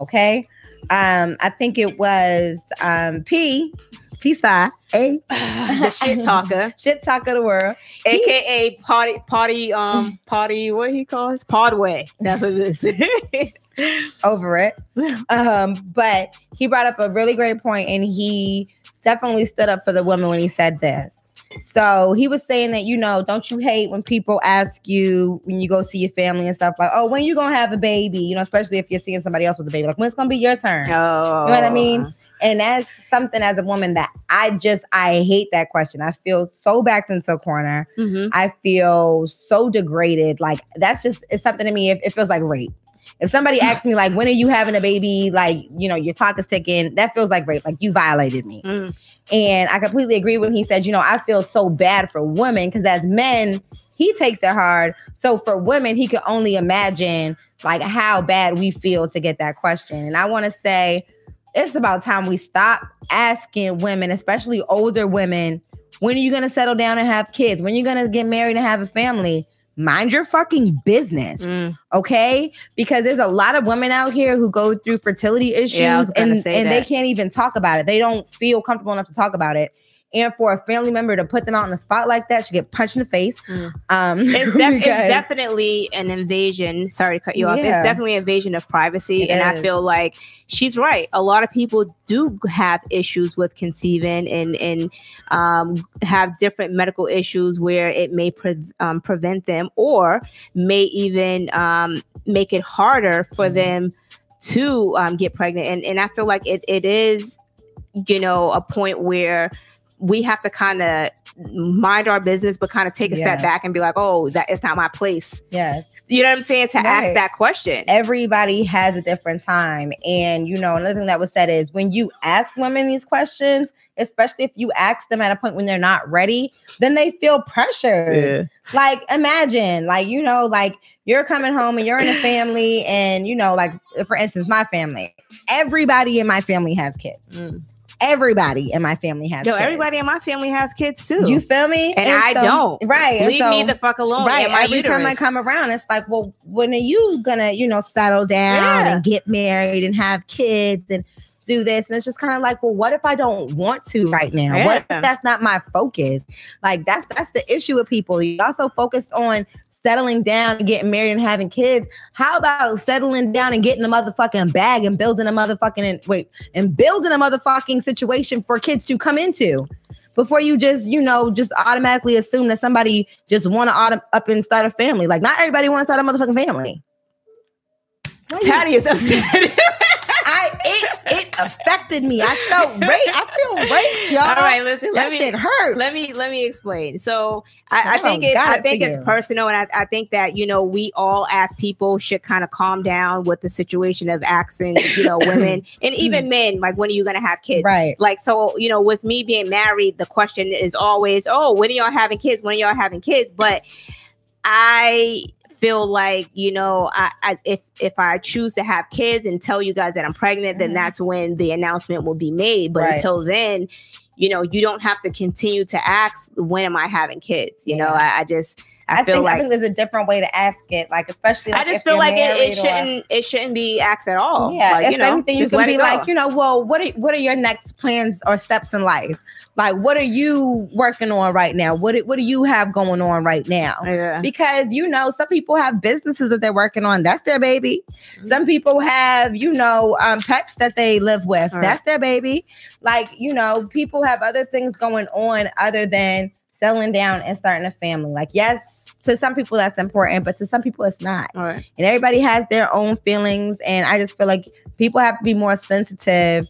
Okay. I think it was P-Side, the shit talker of the world, aka party. What he calls Podway. That's what it is. Over it. But he brought up a really great point, and he definitely stood up for the woman when he said this. So he was saying that, you know, don't you hate when people ask you when you go see your family and stuff like, oh, when you going to have a baby? You know, especially if you're seeing somebody else with a baby, like, when's going to be your turn? Oh. You know what I mean? And that's something as a woman that I hate that question. I feel so backed into a corner. Mm-hmm. I feel so degraded. Like, that's just, it's something to me. It feels like rape. If somebody asks me, like, when are you having a baby? Like, you know, your clock is ticking. That feels like rape. Like, you violated me. Mm. And I completely agree when he said, you know, I feel so bad for women because as men, he takes it hard. So for women, he can only imagine, like, how bad we feel to get that question. And I want to say it's about time we stop asking women, especially older women, when are you going to settle down and have kids? When are you going to get married and have a family? Mind your fucking business, okay? Because there's a lot of women out here who go through fertility issues and they can't even talk about it. They don't feel comfortable enough to talk about it. And for a family member to put them out in the spot like that, she get punched in the face. Mm. It's definitely an invasion. Sorry to cut you off. It's definitely an invasion of privacy. I feel like she's right. A lot of people do have issues with conceiving and have different medical issues where it may prevent them or may even make it harder for them to get pregnant. And I feel like it is, you know, a point where we have to kind of mind our business, but kind of take a step back and be like, oh, that is not my place. Yes. You know what I'm saying? To ask that question. Everybody has a different time. And, you know, another thing that was said is when you ask women these questions, especially if you ask them at a point when they're not ready, then they feel pressured. Yeah. Like, imagine, like, you know, like you're coming home and you're in a family and, you know, like, for instance, my family, everybody in my family has kids. Mm. Everybody in my family has kids. Everybody in my family has kids too. You feel me? And I don't. Right. Leave me the fuck alone. Right. Every time I come around, it's like, well, when are you gonna, you know, settle down and get married and have kids and do this? And it's just kind of like, well, what if I don't want to right now? Yeah. What if that's not my focus? Like that's the issue with people. You also focus on settling down and getting married and having kids. How about settling down and getting a motherfucking bag and building a motherfucking situation for kids to come into before you just, you know, just automatically assume that somebody just want to up and start a family. Like, not everybody want to start a motherfucking family. Patty is upset. It affected me. I feel raped, y'all. All right, listen. That shit hurts. Let me explain. So I think it's personal, and I think that, you know, we all as people should kind of calm down with the situation of asking, you know, women and even men, like, when are you gonna have kids? Right. Like, so, you know, with me being married, the question is always, oh, when are y'all having kids? When are y'all having kids? But I feel like, you know, if I choose to have kids and tell you guys that I'm pregnant, then that's when the announcement will be made. But until then, you know, you don't have to continue to ask, when am I having kids? You know, I think there's a different way to ask it. Like, especially, like, I just feel like it shouldn't be asked at all. Yeah, like, if anything, you can be like, you know, well, what are your next plans or steps in life? Like, what are you working on right now? What do you have going on right now? Yeah. Because, you know, some people have businesses that they're working on. That's their baby. Mm-hmm. Some people have, you know, pets that they live with. Right. That's their baby. Like, you know, people have other things going on other than settling down and starting a family. Like, yes, to some people that's important, but to some people it's not. All right. And everybody has their own feelings. And I just feel like people have to be more sensitive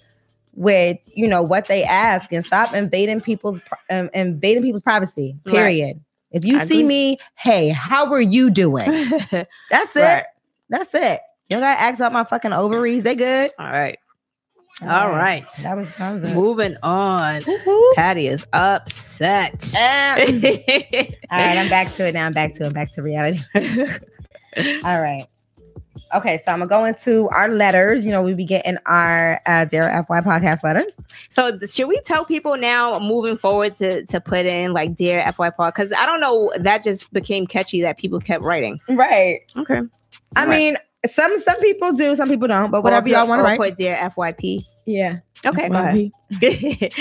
with, you know, what they ask and stop invading people's privacy, period. Right. If you see me, hey, how are you doing? That's it. Right. That's it. You don't got to ask about my fucking ovaries. They good. All right. All right. That was moving on. Woo-hoo. Patty is upset. All right, I'm back to it now. Back to reality. All right. Okay, so I'm going to go into our letters. You know, we be getting our Zero FY podcast letters. So should we tell people now moving forward to put in, like, Dear FY podcast? Because I don't know, that just became catchy that people kept writing. Right. Okay. I mean... Some people do, some people don't, but whatever y'all want to write. Put Dear FYP. Yeah. Okay, FYP. Go ahead.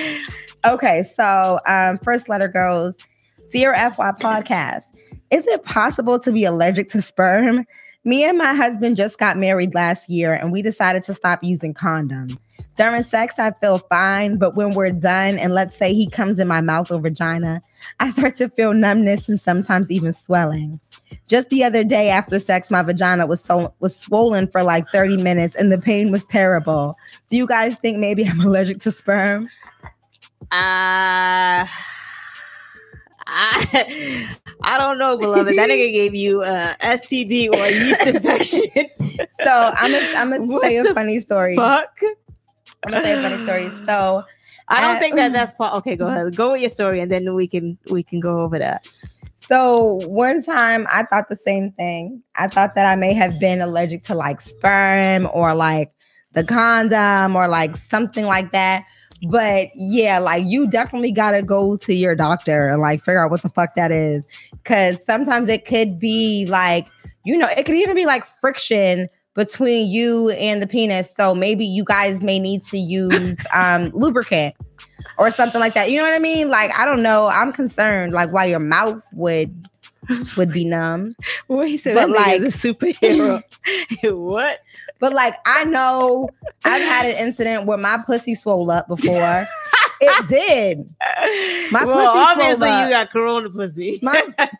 Okay, so first letter goes, Dear FY Podcast, is it possible to be allergic to sperm? Me and my husband just got married last year, and we decided to stop using condoms. During sex, I feel fine, but when we're done, and let's say he comes in my mouth or vagina, I start to feel numbness and sometimes even swelling. Just the other day after sex, my vagina was swollen for like 30 minutes, and the pain was terrible. Do you guys think maybe I'm allergic to sperm? I don't know, beloved. That nigga gave you STD or a yeast infection. So I'm gonna say a funny story. So I don't think that's part. Okay, go ahead. Go with your story, and then we can go over that. So one time I thought the same thing. I thought that I may have been allergic to like sperm or like the condom or like something like that. But yeah, like you definitely gotta go to your doctor and like figure out what the fuck that is. Cause sometimes it could be like, you know, it could even be like friction between you and the penis. So maybe you guys may need to use lubricant or something like that. You know what I mean? Like, I don't know. I'm concerned like why your mouth would be numb. What he said, but like a superhero. What? But like, I know I've had an incident where my pussy swole up before. It did. Obviously you got corona pussy.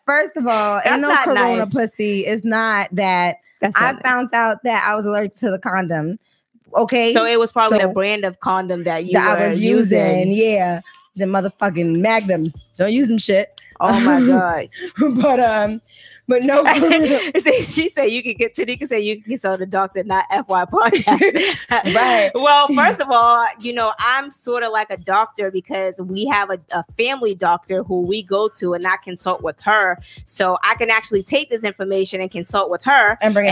First of all, ain't no corona pussy. It's not that. I found out that I was allergic to the condom. Okay. So it was probably the brand of condom that I was using. Yeah. The motherfucking Magnums. Don't use them shit. Oh my God. But no. She said you can get Tanika said you can get on the doctor, not FY podcast. Right. Well, first of all, you know, I'm sort of like a doctor because we have a family doctor who we go to and I consult with her. So I can actually take this information and consult with her and bring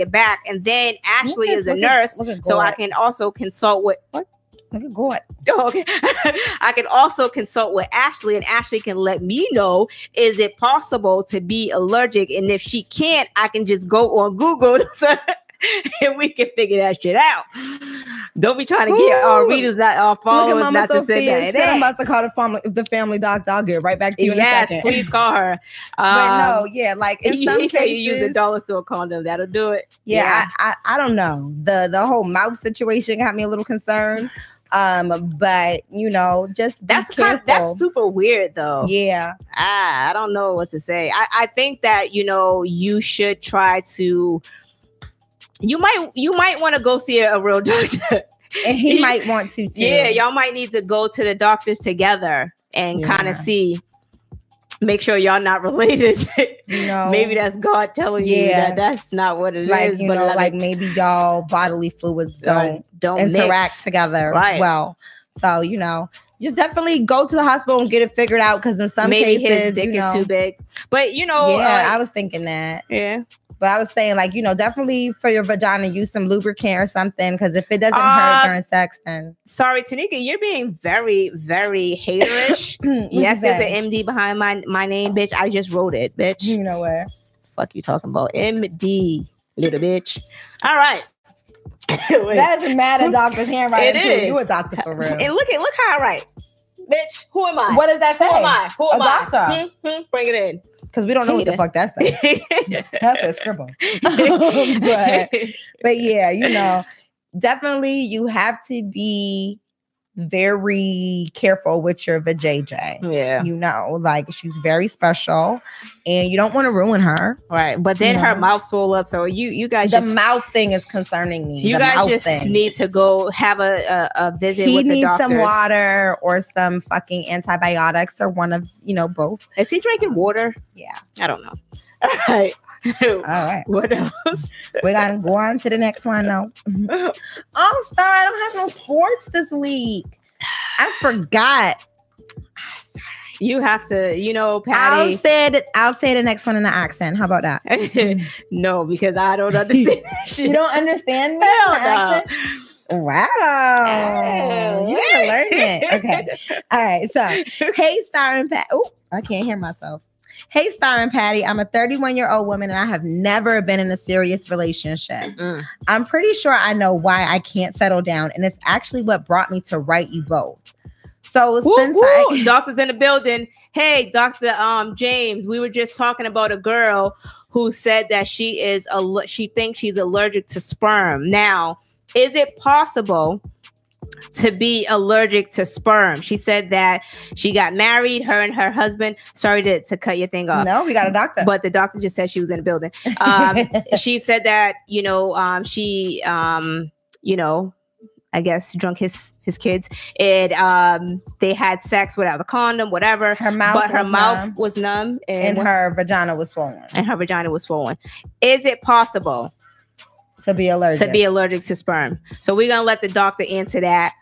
it back. And then Ashley is a nurse. So I can also consult with what? Oh, okay. I can also consult with Ashley, and Ashley can let me know, is it possible to be allergic? And if she can't, I can just go on Google and we can figure that shit out. Don't be trying to get our readers, not our followers, not Sophia to say that. I'm about to call the family doctor. I'll get right back to you in a second. Yes, please call her. But no, yeah, like in some cases, you use a dollar store condom. That'll do it. Yeah, I don't know. The whole mouth situation got me a little concerned. But you know, just that's kind of, that's super weird though. Yeah. I don't know what to say. I think that, you know, you should try to, you might want to go see a real doctor. And he might want to too. Yeah. Y'all might need to go to the doctors together and kind of see, make sure y'all not related. No. Maybe that's God telling you that that's not what it is. You know, like maybe y'all bodily fluids don't interact together. Right. Well, so, you know, just definitely go to the hospital and get it figured out. Because in some cases, maybe his dick is too big. But, you know. Yeah, I was thinking that. Yeah. But I was saying, like, you know, definitely for your vagina, use some lubricant or something. Because if it doesn't hurt during sex, then... Sorry, Tanika, you're being very, very haterish. Yes, there's an MD behind my name, bitch. I just wrote it, bitch. You know where? Fuck you talking about. MD, little bitch. All right. That doesn't matter, doctor's handwriting. It is. You a doctor for real. And look how I write. Bitch, who am I? What does that say? Who am I? Who am I? Doctor. Bring it in. Because we don't know what the fuck that's like. That's a scribble. but yeah, you know, definitely you have to be very careful with your vajayjay. Yeah. You know, like she's very special and you don't want to ruin her. Right. But then her mouth swole up. So you guys the mouth thing is concerning me. You guys just need to go have a visit with the doctor. He needs some water or some fucking antibiotics or one of, you know, both. Is he drinking water? Yeah. I don't know. All right. All right. What else? We're going to go on to the next one now. I'm sorry. I don't have no sports this week. I forgot. You have to, you know, Patty. I'll say the next one in the accent. How about that? No, because I don't understand. You don't understand me? Hell no. Wow. Oh, you gotta learn it. Okay. All right. So, hey, Star and Pat. Oh, I can't hear myself. Hey, Star and Patty, I'm a 31-year-old woman and I have never been in a serious relationship. Mm. I'm pretty sure I know why I can't settle down, and it's actually what brought me to write you both. So Doctor's in the building. Hey, Dr. James, we were just talking about a girl who said that she thinks she's allergic to sperm. Now, is it possible to be allergic to sperm? She said that she got married, her and her husband. Sorry to cut your thing off. No, we got a doctor. But the doctor just said she was in the building. She said that, she, I guess drunk his kids. It they had sex without a condom, whatever. Her mouth was numb, and her vagina was swollen. Is it possible to be allergic to sperm? So we're gonna let the doctor answer that.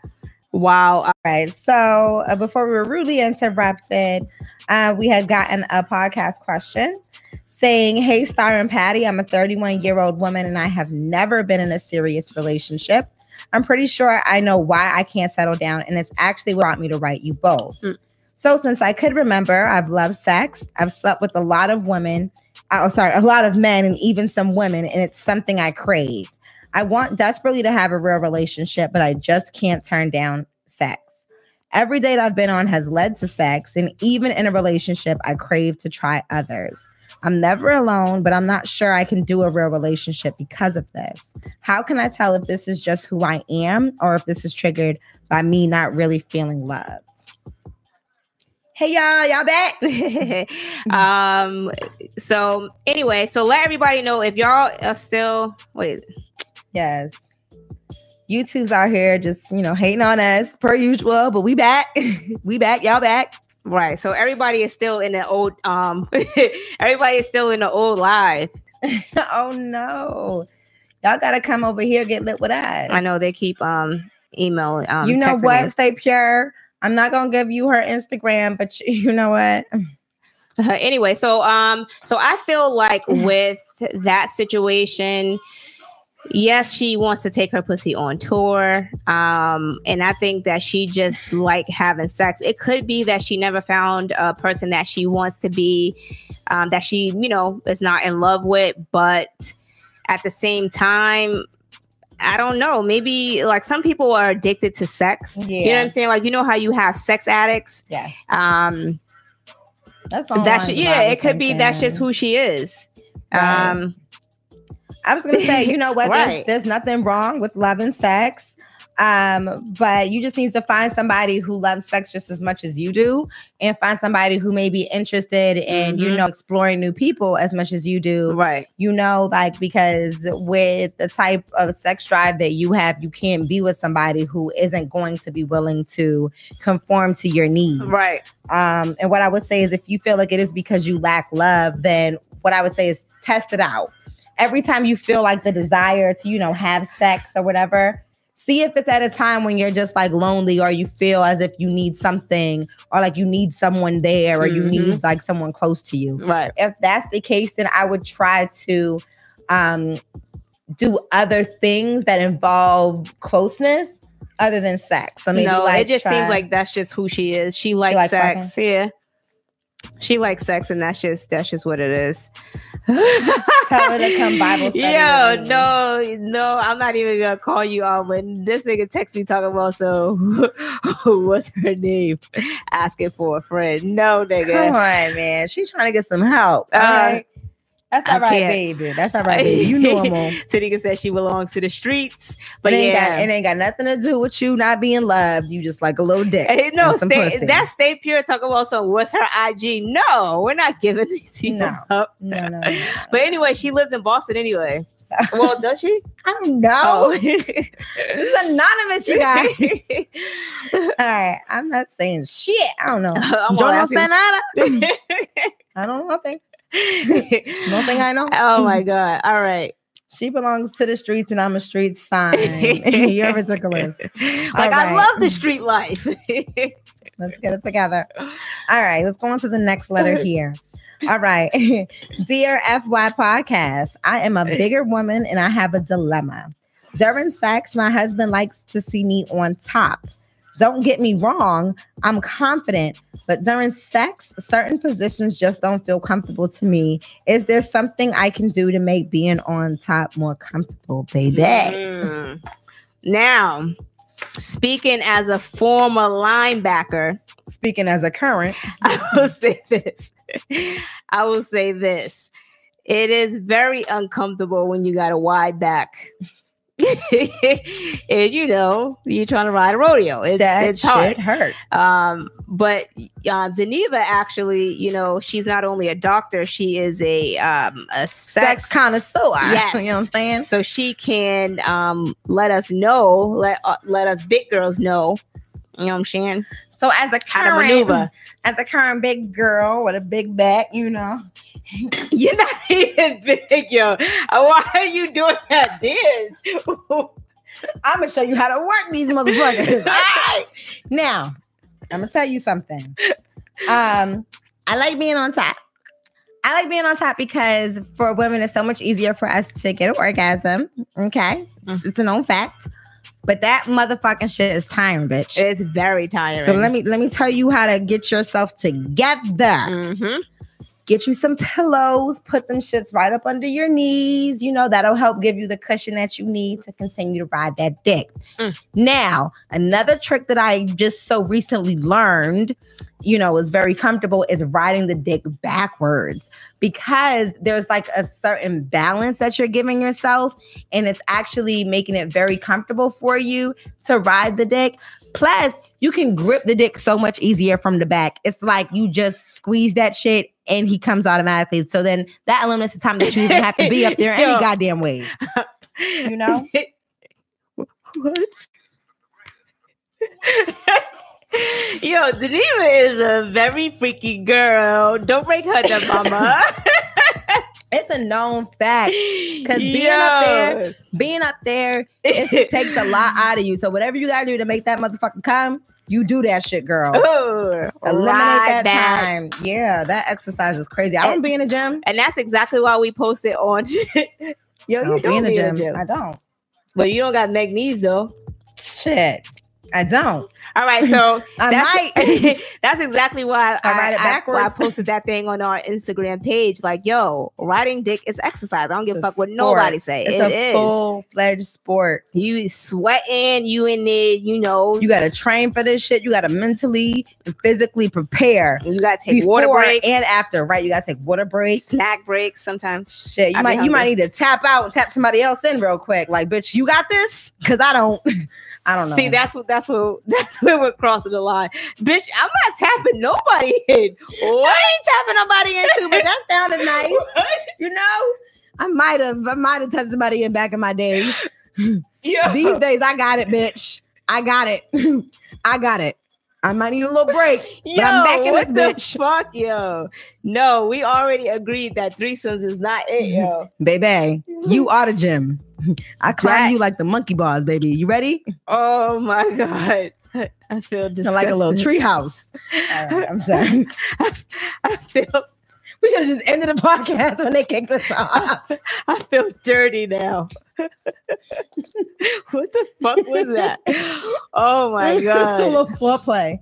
Wow. All right. So before we were rudely interrupted, we had gotten a podcast question saying, "Hey, Star and Patty, I'm a 31-year-old woman, and I have never been in a serious relationship. I'm pretty sure I know why I can't settle down, and it's actually what brought me to write you both. So since I could remember, I've loved sex. I've slept with a lot of men and even some women, and it's something I crave. I want desperately to have a real relationship, but I just can't turn down sex. Every date I've been on has led to sex, and even in a relationship, I crave to try others. I'm never alone, but I'm not sure I can do a real relationship because of this. How can I tell if this is just who I am or if this is triggered by me not really feeling loved?" Hey, y'all back. So anyway, so let everybody know if y'all are still, what is it? Yes. YouTube's out here just, hating on us per usual, but we back. We back. Y'all back. Right, so everybody is still in the old. Everybody is still in the old life. Oh no, y'all gotta come over here, get lit with us. I know they keep emailing. You know what? Us. Stay pure. I'm not gonna give you her Instagram, but you know what? Anyway, so I feel like with that situation, yes, she wants to take her pussy on tour. And I think that she just like having sex. It could be that she never found a person that she wants to be, that she, is not in love with. But at the same time, I don't know. Maybe like some people are addicted to sex. Yeah. You know what I'm saying? Like, how you have sex addicts. Yeah. That's just who she is. Right. I was going to say, right. There's nothing wrong with loving sex, but you just need to find somebody who loves sex just as much as you do, and find somebody who may be interested in, exploring new people as much as you do. Right. Because with the type of sex drive that you have, you can't be with somebody who isn't going to be willing to conform to your needs. Right. And what I would say is if you feel like it is because you lack love, then what I would say is test it out. Every time you feel like the desire to, have sex or whatever, see if it's at a time when you're just like lonely, or you feel as if you need something, or like you need someone there, or you need like someone close to you. Right. If that's the case, then I would try to do other things that involve closeness other than sex. So maybe seems like that's just who she is. She likes sex. Fucking. Yeah. She likes sex, and that's just what it is. Tell her to come Bible study. Yo, no, I'm not even gonna call you all when this nigga texts me talking about, so what's her name? Asking for a friend. No, nigga. Come on, man. She's trying to get some help. All right. That's all right, baby. That's all right, baby. You normal. Tanika said she belongs to the streets, but it ain't got nothing to do with you not being loved. You just like a little dick. Hey, no, stay pure. Talk about some. What's her IG? No, we're not giving these up. No. But anyway, she lives in Boston anyway. Well, does she? I don't know. Oh. This is anonymous, you guys. All right, I'm not saying shit. I don't know. I don't know. One thing I know. Oh my God. All right. She belongs to the streets, and I'm a street sign. You're ridiculous. Like, I love the street life. Let's get it together. All right. Let's go on to the next letter here. All right. Dear FY Podcast, I am a bigger woman and I have a dilemma. During sex, my husband likes to see me on top. Don't get me wrong, I'm confident, but during sex, certain positions just don't feel comfortable to me. Is there something I can do to make being on top more comfortable, baby? Mm. Now, speaking as a former linebacker. Speaking as a current. I will say this. It is very uncomfortable when you got a wide back. And you know, you're trying to ride a rodeo. It's hard. Shit hurt. But Geneva actually, you know, she's not only a doctor, she is a sex connoisseur. Yes. You know what I'm saying? So she can let us know, let us big girls know. You know what I'm saying? So as a current big girl with a big back, you know. You're not even big, yo. Why are you doing that dance? I'm going to show you how to work these motherfuckers. All right. Now, I'm going to tell you something. I like being on top. I like being on top because for women, it's so much easier for us to get an orgasm. Okay? Mm-hmm. It's a known fact. But that motherfucking shit is tiring, bitch. It's very tiring. So let me tell you how to get yourself together. Mm-hmm. Get you some pillows, put them shits right up under your knees. You know, that'll help give you the cushion that you need to continue to ride that dick. Mm. Now, another trick that I just so recently learned, you know, is very comfortable is riding the dick backwards, because there's like a certain balance that you're giving yourself, and it's actually making it very comfortable for you to ride the dick. Plus, you can grip the dick so much easier from the back. It's like you just squeeze that shit and he comes automatically. So then that eliminates the time that you even have to be up there any goddamn way. You know? What? Yo, Geneva is a very freaky girl. Don't break her down, mama. It's a known fact. Because being up there, it takes a lot out of you. So whatever you got to do to make that motherfucker come, you do that shit, girl. Ooh, eliminate that time. Yeah, that exercise is crazy. I don't be in the gym. And that's exactly why we posted on. Yo, you don't be in the gym. I don't. But you don't got magnesium, though. Shit. I don't. All right, so that's exactly why I posted that thing on our Instagram page. Like, yo, riding dick is exercise. I don't give a fuck what nobody say. It's a full-fledged sport. You sweating, you in there, you know. You got to train for this shit. You got to mentally and physically prepare. You got to take water breaks. And after, right? You got to take water breaks. Snack breaks sometimes. Shit, you might need to tap out and tap somebody else in real quick. Like, bitch, you got this? Because I don't know. See, that's where we're crossing the line. Bitch, I'm not tapping nobody in. What? I ain't tapping nobody in too, but that sounded nice. What? You know? I might have tapped somebody in back in my day. Yeah. These days, I got it, bitch. I got it. I got it. I might need a little break. Yo, but I'm back in this bitch. Fuck, yo. No, we already agreed that threesomes is not it, yo. Baby, you are the gym. I climb you like the monkey bars, baby. You ready? Oh my God. I feel just like a little treehouse. All right, I'm sorry. I feel we should have just ended the podcast when they kicked us off. I feel dirty now. What the fuck was that? Oh my God. It's a little foreplay.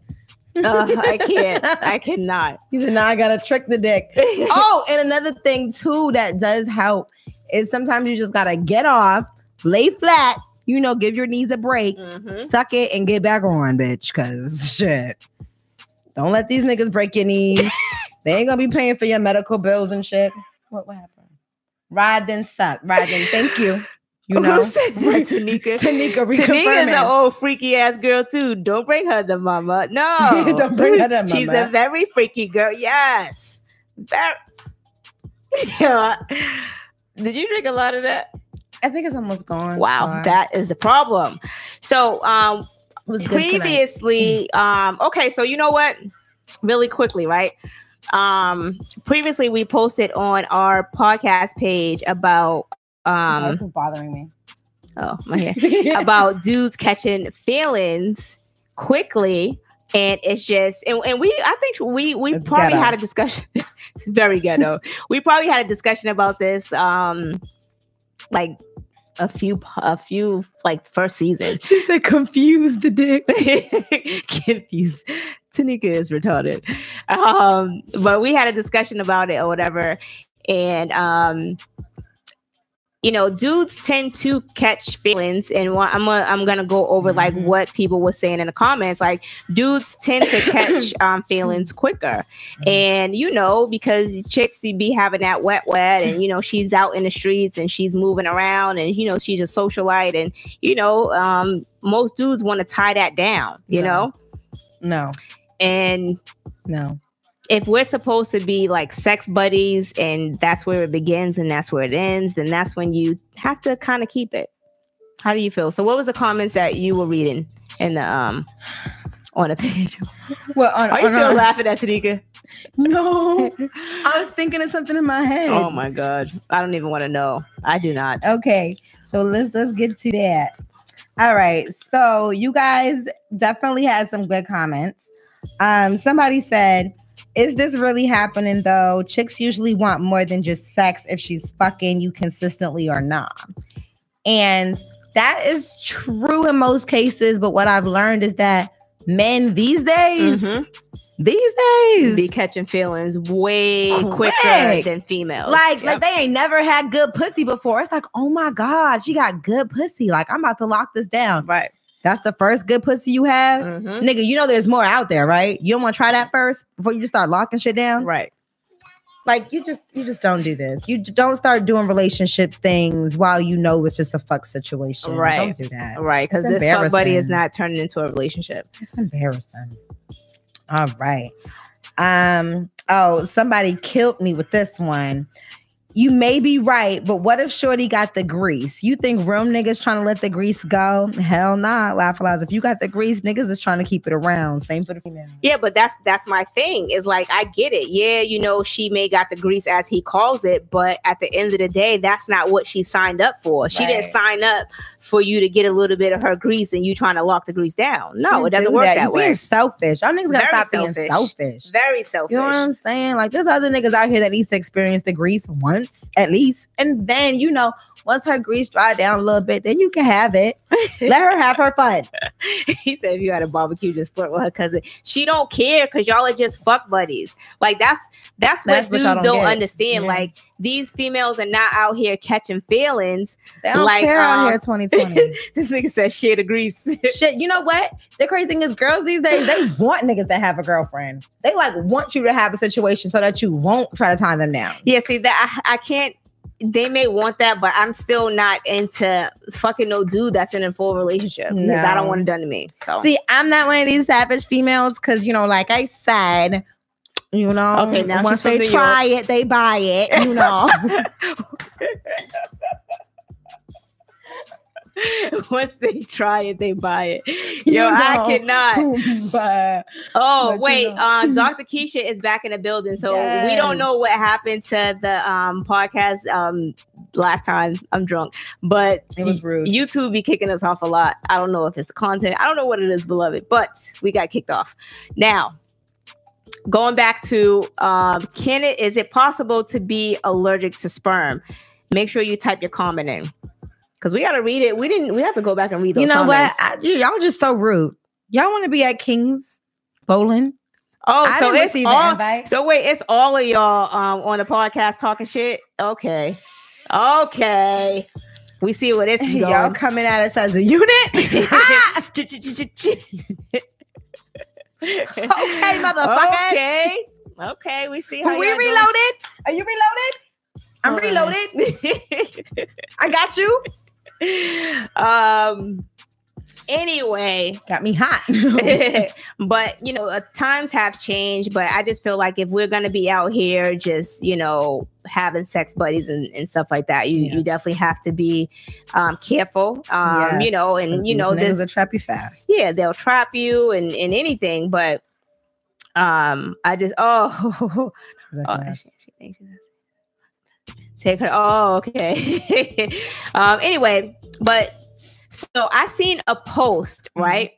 I can't. I cannot. He said, now I gotta trick the dick. Oh, and another thing too that does help is sometimes you just gotta get off, lay flat, you know, give your knees a break, suck it, and get back on, bitch. Cause shit. Don't let these niggas break your knees. They ain't gonna be paying for your medical bills and shit. What happened? Ride then suck. Ride then thank you. You know, Tanika is an old freaky ass girl too. Don't bring her to mama. No, don't bring her to mama. She's a very freaky girl. Yes. Yeah. Did you drink a lot of that? I think it's almost gone. Wow, that is the problem. So, previously, okay. So you know what? Really quickly, right? Previously we posted on our podcast page about. Oh, this is bothering me. Oh, my hair. About dudes catching feelings quickly, and it's just and we. I think we it's probably ghetto. Had a discussion. It's very ghetto. We probably had a discussion about this, like a few like first season. She said, "Confused the dick." Confused. Tanika is retarded. But we had a discussion about it or whatever, and you know, dudes tend to catch feelings, and I'm gonna go over like what people were saying in the comments. Like, dudes tend to catch feelings quicker, and you know, because chicks, you be having that wet, and you know, she's out in the streets and she's moving around, and you know, she's a socialite, and you know, most dudes want to tie that down, you know. If we're supposed to be like sex buddies and that's where it begins and that's where it ends, then that's when you have to kind of keep it. How do you feel? So what was the comments that you were reading in the, on the page? Well, Are you still laughing at Sadiqa? No. I was thinking of something in my head. Oh my God. I don't even want to know. I do not. Okay. So let's get to that. All right. So you guys definitely had some good comments. Somebody said, is this really happening though? Chicks usually want more than just sex if she's fucking you consistently or not. And that is true in most cases. But what I've learned is that men these days be catching feelings way quicker than females. Like they ain't never had good pussy before. It's like, oh my God, she got good pussy. Like, I'm about to lock this down. Right. That's the first good pussy you have? Mm-hmm. Nigga, you know there's more out there, right? You don't want to try that first before you just start locking shit down? Right. Like, you just don't do this. You don't start doing relationship things while you know it's just a fuck situation. Right. Don't do that. Right, because this fuck buddy is not turning into a relationship. It's embarrassing. All right. Somebody killed me with this one. You may be right, but what if shorty got the grease? You think real niggas trying to let the grease go? Hell nah, laugh allows. If you got the grease, niggas is trying to keep it around. Same for the female. Yeah, but that's my thing. It's like, I get it. Yeah, you know, she may got the grease as he calls it, but at the end of the day, that's not what she signed up for. She didn't sign up for you to get a little bit of her grease and you trying to lock the grease down. No, it doesn't work that way. You're being selfish. Y'all niggas gotta stop being selfish. Very selfish. You know what I'm saying? Like, there's other niggas out here that needs to experience the grease once at least. And then, you know, once her grease dry down a little bit, then you can have it. Let her have her fun. He said, if you had a barbecue, just flirt with her cousin. She don't care because y'all are just fuck buddies. Like, that's what dudes don't understand. Yeah. Like, these females are not out here catching feelings. They don't care out here 2020. This nigga said share the grease. Shit, you know what? The crazy thing is, girls these days, they want niggas that have a girlfriend. They like want you to have a situation so that you won't try to tie them down. Yeah, see, that I can't. They may want that, but I'm still not into fucking no dude that's in a full relationship because I don't want it done to me. So. See, I'm not one of these savage females because, you know, like I said, you know, okay, now once they try it, they buy it, you know. Once they try it, they buy it. Yo, you know, I cannot. But wait, you know. Dr. Keisha is back in the building, so we don't know what happened to the podcast last time. I'm drunk, but it was rude. YouTube be kicking us off a lot. I don't know if it's the content. I don't know what it is, beloved, but we got kicked off. Now, going back to is it possible to be allergic to sperm? Make sure you type your comment in. Because we got to read it. We have to go back and read those comments. You know what? Y'all just so rude. Y'all want to be at King's Bowling? Oh, so it's all... So wait, it's all of y'all on the podcast talking shit? Okay. We see what it's going. Y'all coming at us as a unit? Okay, motherfucker. Okay, we see how we reloaded? Are you reloaded? I'm reloaded. I got you. Anyway, got me hot. But you know, times have changed, but I just feel like if we're gonna be out here just, you know, having sex buddies and stuff like that, you definitely have to be careful. You know, and you know, they'll trap you fast. Yeah, they'll trap you and anything, but I just she thinks she's take her. Oh, okay. Anyway, but so I seen a post right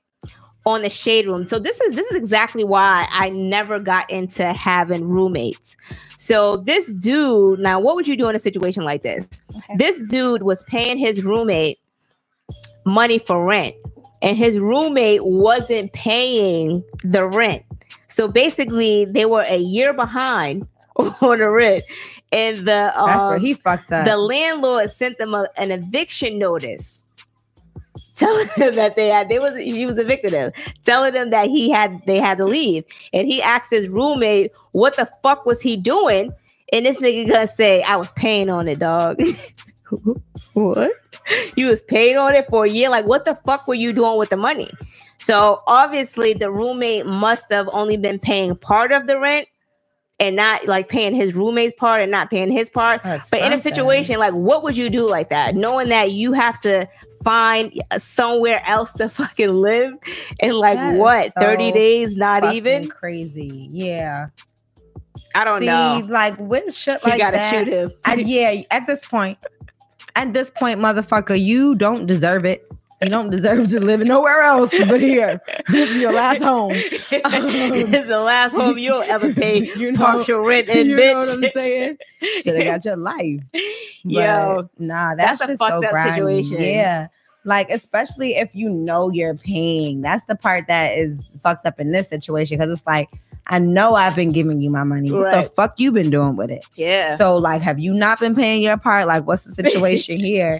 on the Shade Room. So this is exactly why I never got into having roommates. So this dude, now what would you do in a situation like this? Okay. This dude was paying his roommate money for rent, and his roommate wasn't paying the rent. So basically, they were a year behind on the rent. And the that's where he fucked up. The landlord sent them an eviction notice, telling them that he was evicted them, telling them that they had to leave. And he asked his roommate, "What the fuck was he doing?" And this nigga gonna say, "I was paying on it, dog." What? You was paid on it for a year? Like, what the fuck were you doing with the money? So obviously the roommate must have only been paying part of the rent and not like paying his roommate's part and not paying his part. That's but something. In a situation like, what would you do like that? Knowing that you have to find somewhere else to fucking live in like that, what, so 30 days, not even? Crazy. Yeah. I don't know. Like when shit like that. You gotta shoot him. At this point, motherfucker, you don't deserve it. You don't deserve to live nowhere else but here. This is your last home. This is the last home you'll ever pay partial rent in, you bitch. You know what I'm saying? Should have got your life. Yo, but nah, that's just a fucked up situation. Yeah. Like, especially if you know you're paying. That's the part that is fucked up in this situation, because it's like, I know I've been giving you my money. Right. What the fuck you been doing with it? Yeah. So, like, have you not been paying your part? Like, what's the situation here?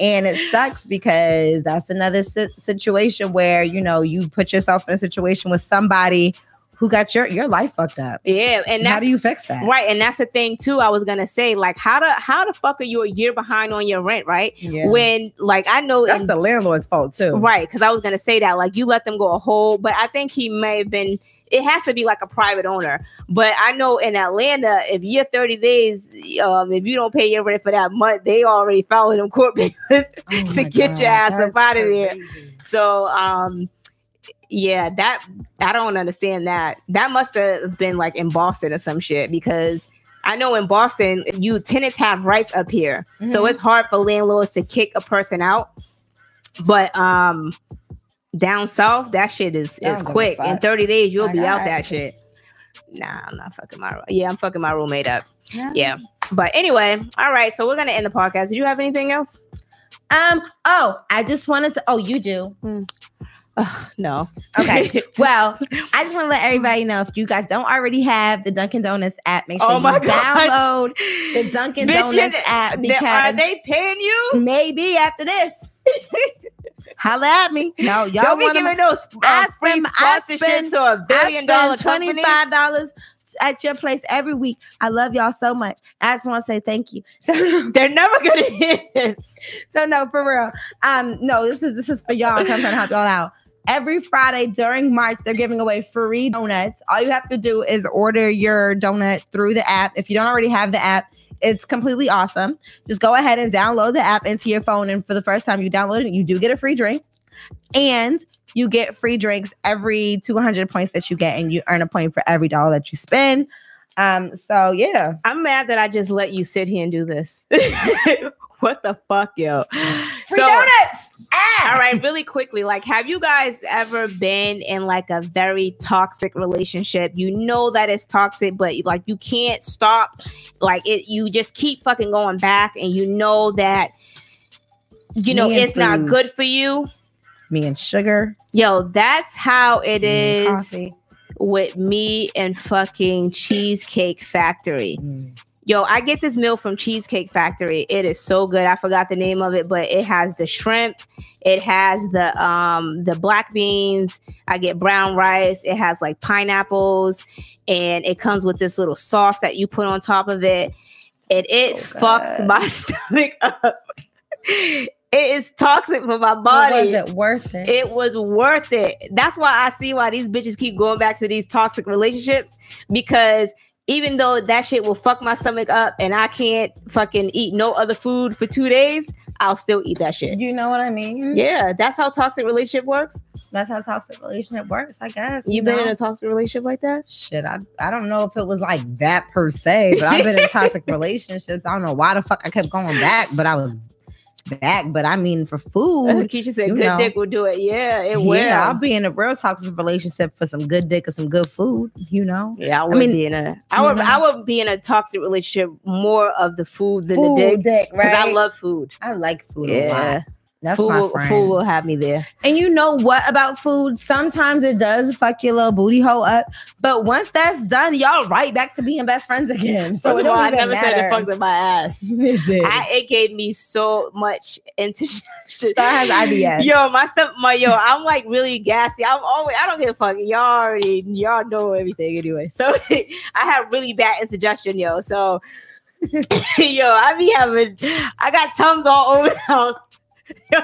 And it sucks because that's another situation where, you know, you put yourself in a situation with somebody who got your life fucked up. Yeah. And how do you fix that? Right. And that's the thing, too. I was going to say, like, how the fuck are you a year behind on your rent? Right. Yeah. When, like, I know that's the landlord's fault, too. Right. Because I was going to say that, like, you let them go a whole, but I think he may have been. It has to be like a private owner. But I know in Atlanta, if you're 30 days, if you don't pay your rent for that month, they already following them court papers to get your ass up out of there. So, yeah, that I don't understand that. That must have been like in Boston or some shit, because I know in Boston, tenants have rights up here. Mm-hmm. So it's hard for landlords to kick a person out. But, down south, that shit is quick. In 30 days, you'll be out that shit. Nah, I'm not fucking my... Yeah, I'm fucking my roommate up. Yeah. But anyway, all right, so we're going to end the podcast. Did you have anything else? I just wanted to... Oh, you do. No. Okay. Well, I just want to let everybody know, if you guys don't already have the Dunkin' Donuts app, make sure you download the Dunkin' Donuts app, because... Are they paying you? Maybe after this. Holla at me. No, y'all don't be giving those free sponsorships or $1 billion $25 at your place every week. I love y'all so much. I just want to say thank you. So they're never gonna hear this. So no, for real. No, this is for y'all. I'm trying to help y'all out. Every Friday during March, they're giving away free donuts. All you have to do is order your donut through the app. If you don't already have the app, it's completely awesome. Just go ahead and download the app into your phone. And for the first time you download it, you do get a free drink. And you get free drinks every 200 points that you get. And you earn a point for every dollar that you spend. So, yeah. I'm mad that I just let you sit here and do this. What the fuck, yo? Free donuts! Ah! All right, really quickly, like, have you guys ever been in like a very toxic relationship? You know that it's toxic, but like you can't stop. Like it, you just keep fucking going back, and you know that, you know, it's food. Not good for you. Me and sugar. Yo, that's how it is coffee. With me and fucking Cheesecake Factory. Mm. Yo, I get this meal from Cheesecake Factory. It is so good. I forgot the name of it, but it has the shrimp. It has the black beans. I get brown rice. It has like pineapples, and it comes with this little sauce that you put on top of it. And it fucks my stomach up. It is toxic for my body. Was it worth it? It was worth it. That's why I see why these bitches keep going back to these toxic relationships, because even though that shit will fuck my stomach up and I can't fucking eat no other food for 2 days, I'll still eat that shit. You know what I mean? Yeah, that's how toxic relationship works. That's how toxic relationship works, I guess. You've been in a toxic relationship like that? Shit, I don't know if it was like that per se, but I've been in toxic relationships. I don't know why the fuck I kept going back, but I was back. But I mean, for food. Keisha said good dick will do it. Yeah, it will. Yeah, I'll be in a real toxic relationship for some good dick or some good food, you know? Yeah, I would be in a toxic relationship more of the food than the dick. Because right? I love food. I like food a lot. That's food, my friend. Food will have me there. And you know what about food? Sometimes it does fuck your little booty hole up. But once that's done, y'all right back to being best friends again. So first of all, I never said it fucked up my ass. It gave me so much into shit. Star has IBS. Yo, I'm like really gassy. I don't give a fuck. Y'all know everything anyway. So I have really bad indigestion, yo. So I got Tums all over the house. So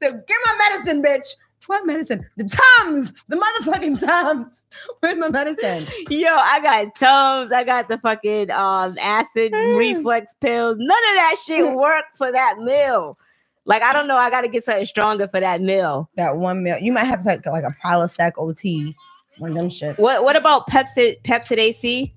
get my medicine, bitch. What medicine? The Tums, the motherfucking Tums. Where's my medicine? Yo, I got Tums. I got the fucking acid reflux pills. None of that shit worked for that meal. Like, I don't know. I got to get something stronger for that meal. That one meal. You might have to take like a Prilosec OT. One of them shit. What about Pepcid AC?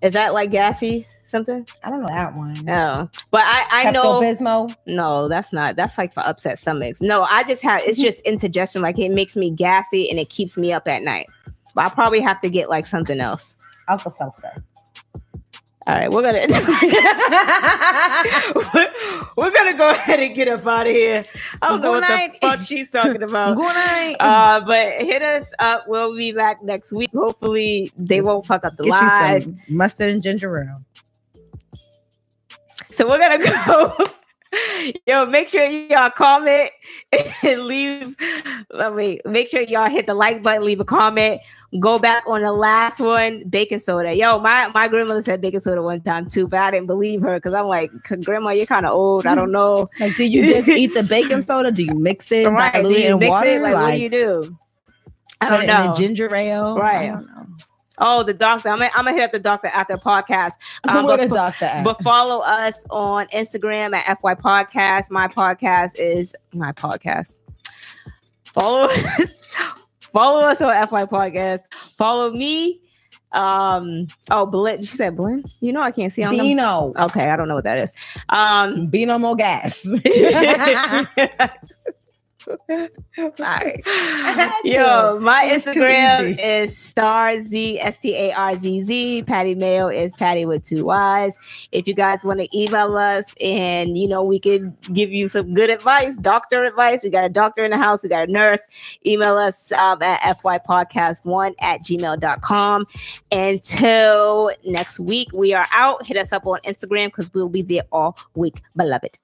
Is that like gassy? Something? I don't know that one. No, but I know. Pepto-Bismol? No, that's not. That's like for upset stomachs. No, it's just indigestion. Like it makes me gassy and it keeps me up at night. But I probably have to get like something else. Alka Seltzer. All right, we're gonna go ahead and get up out of here. I don't know what the fuck she's talking about. Good night. But hit us up. We'll be back next week. Hopefully they won't fuck up the live. Mustard and ginger ale. So we're going to go. Yo, make sure y'all comment and leave. Make sure y'all hit the like button, leave a comment. Go back on the last one, baking soda. Yo, my grandmother said baking soda one time too, but I didn't believe her because I'm like, Grandma, you're kind of old. I don't know. Like, do you just eat the baking soda? Do you mix it? Right. Do you mix water? It? Like, what do you do? I don't know. In the ginger ale? Right. I don't know. Oh, the doctor. I'm gonna hit up the doctor after the podcast. But follow us on Instagram at FY Podcast. My podcast is my podcast. Follow us on FY Podcast. Follow me. Blend. She said blend. You know I can't see on Beano. Okay, I don't know what that is. Beano more gas. Sorry. Yo, my Instagram is StarZSTARZZ. Patty Mayo is Patty with 2 Y's. If you guys want to email us and we could give you some good advice, doctor advice. We got a doctor in the house, we got a nurse. Email us at fypodcast1@gmail.com. Until next week, we are out. Hit us up on Instagram because we'll be there all week, beloved.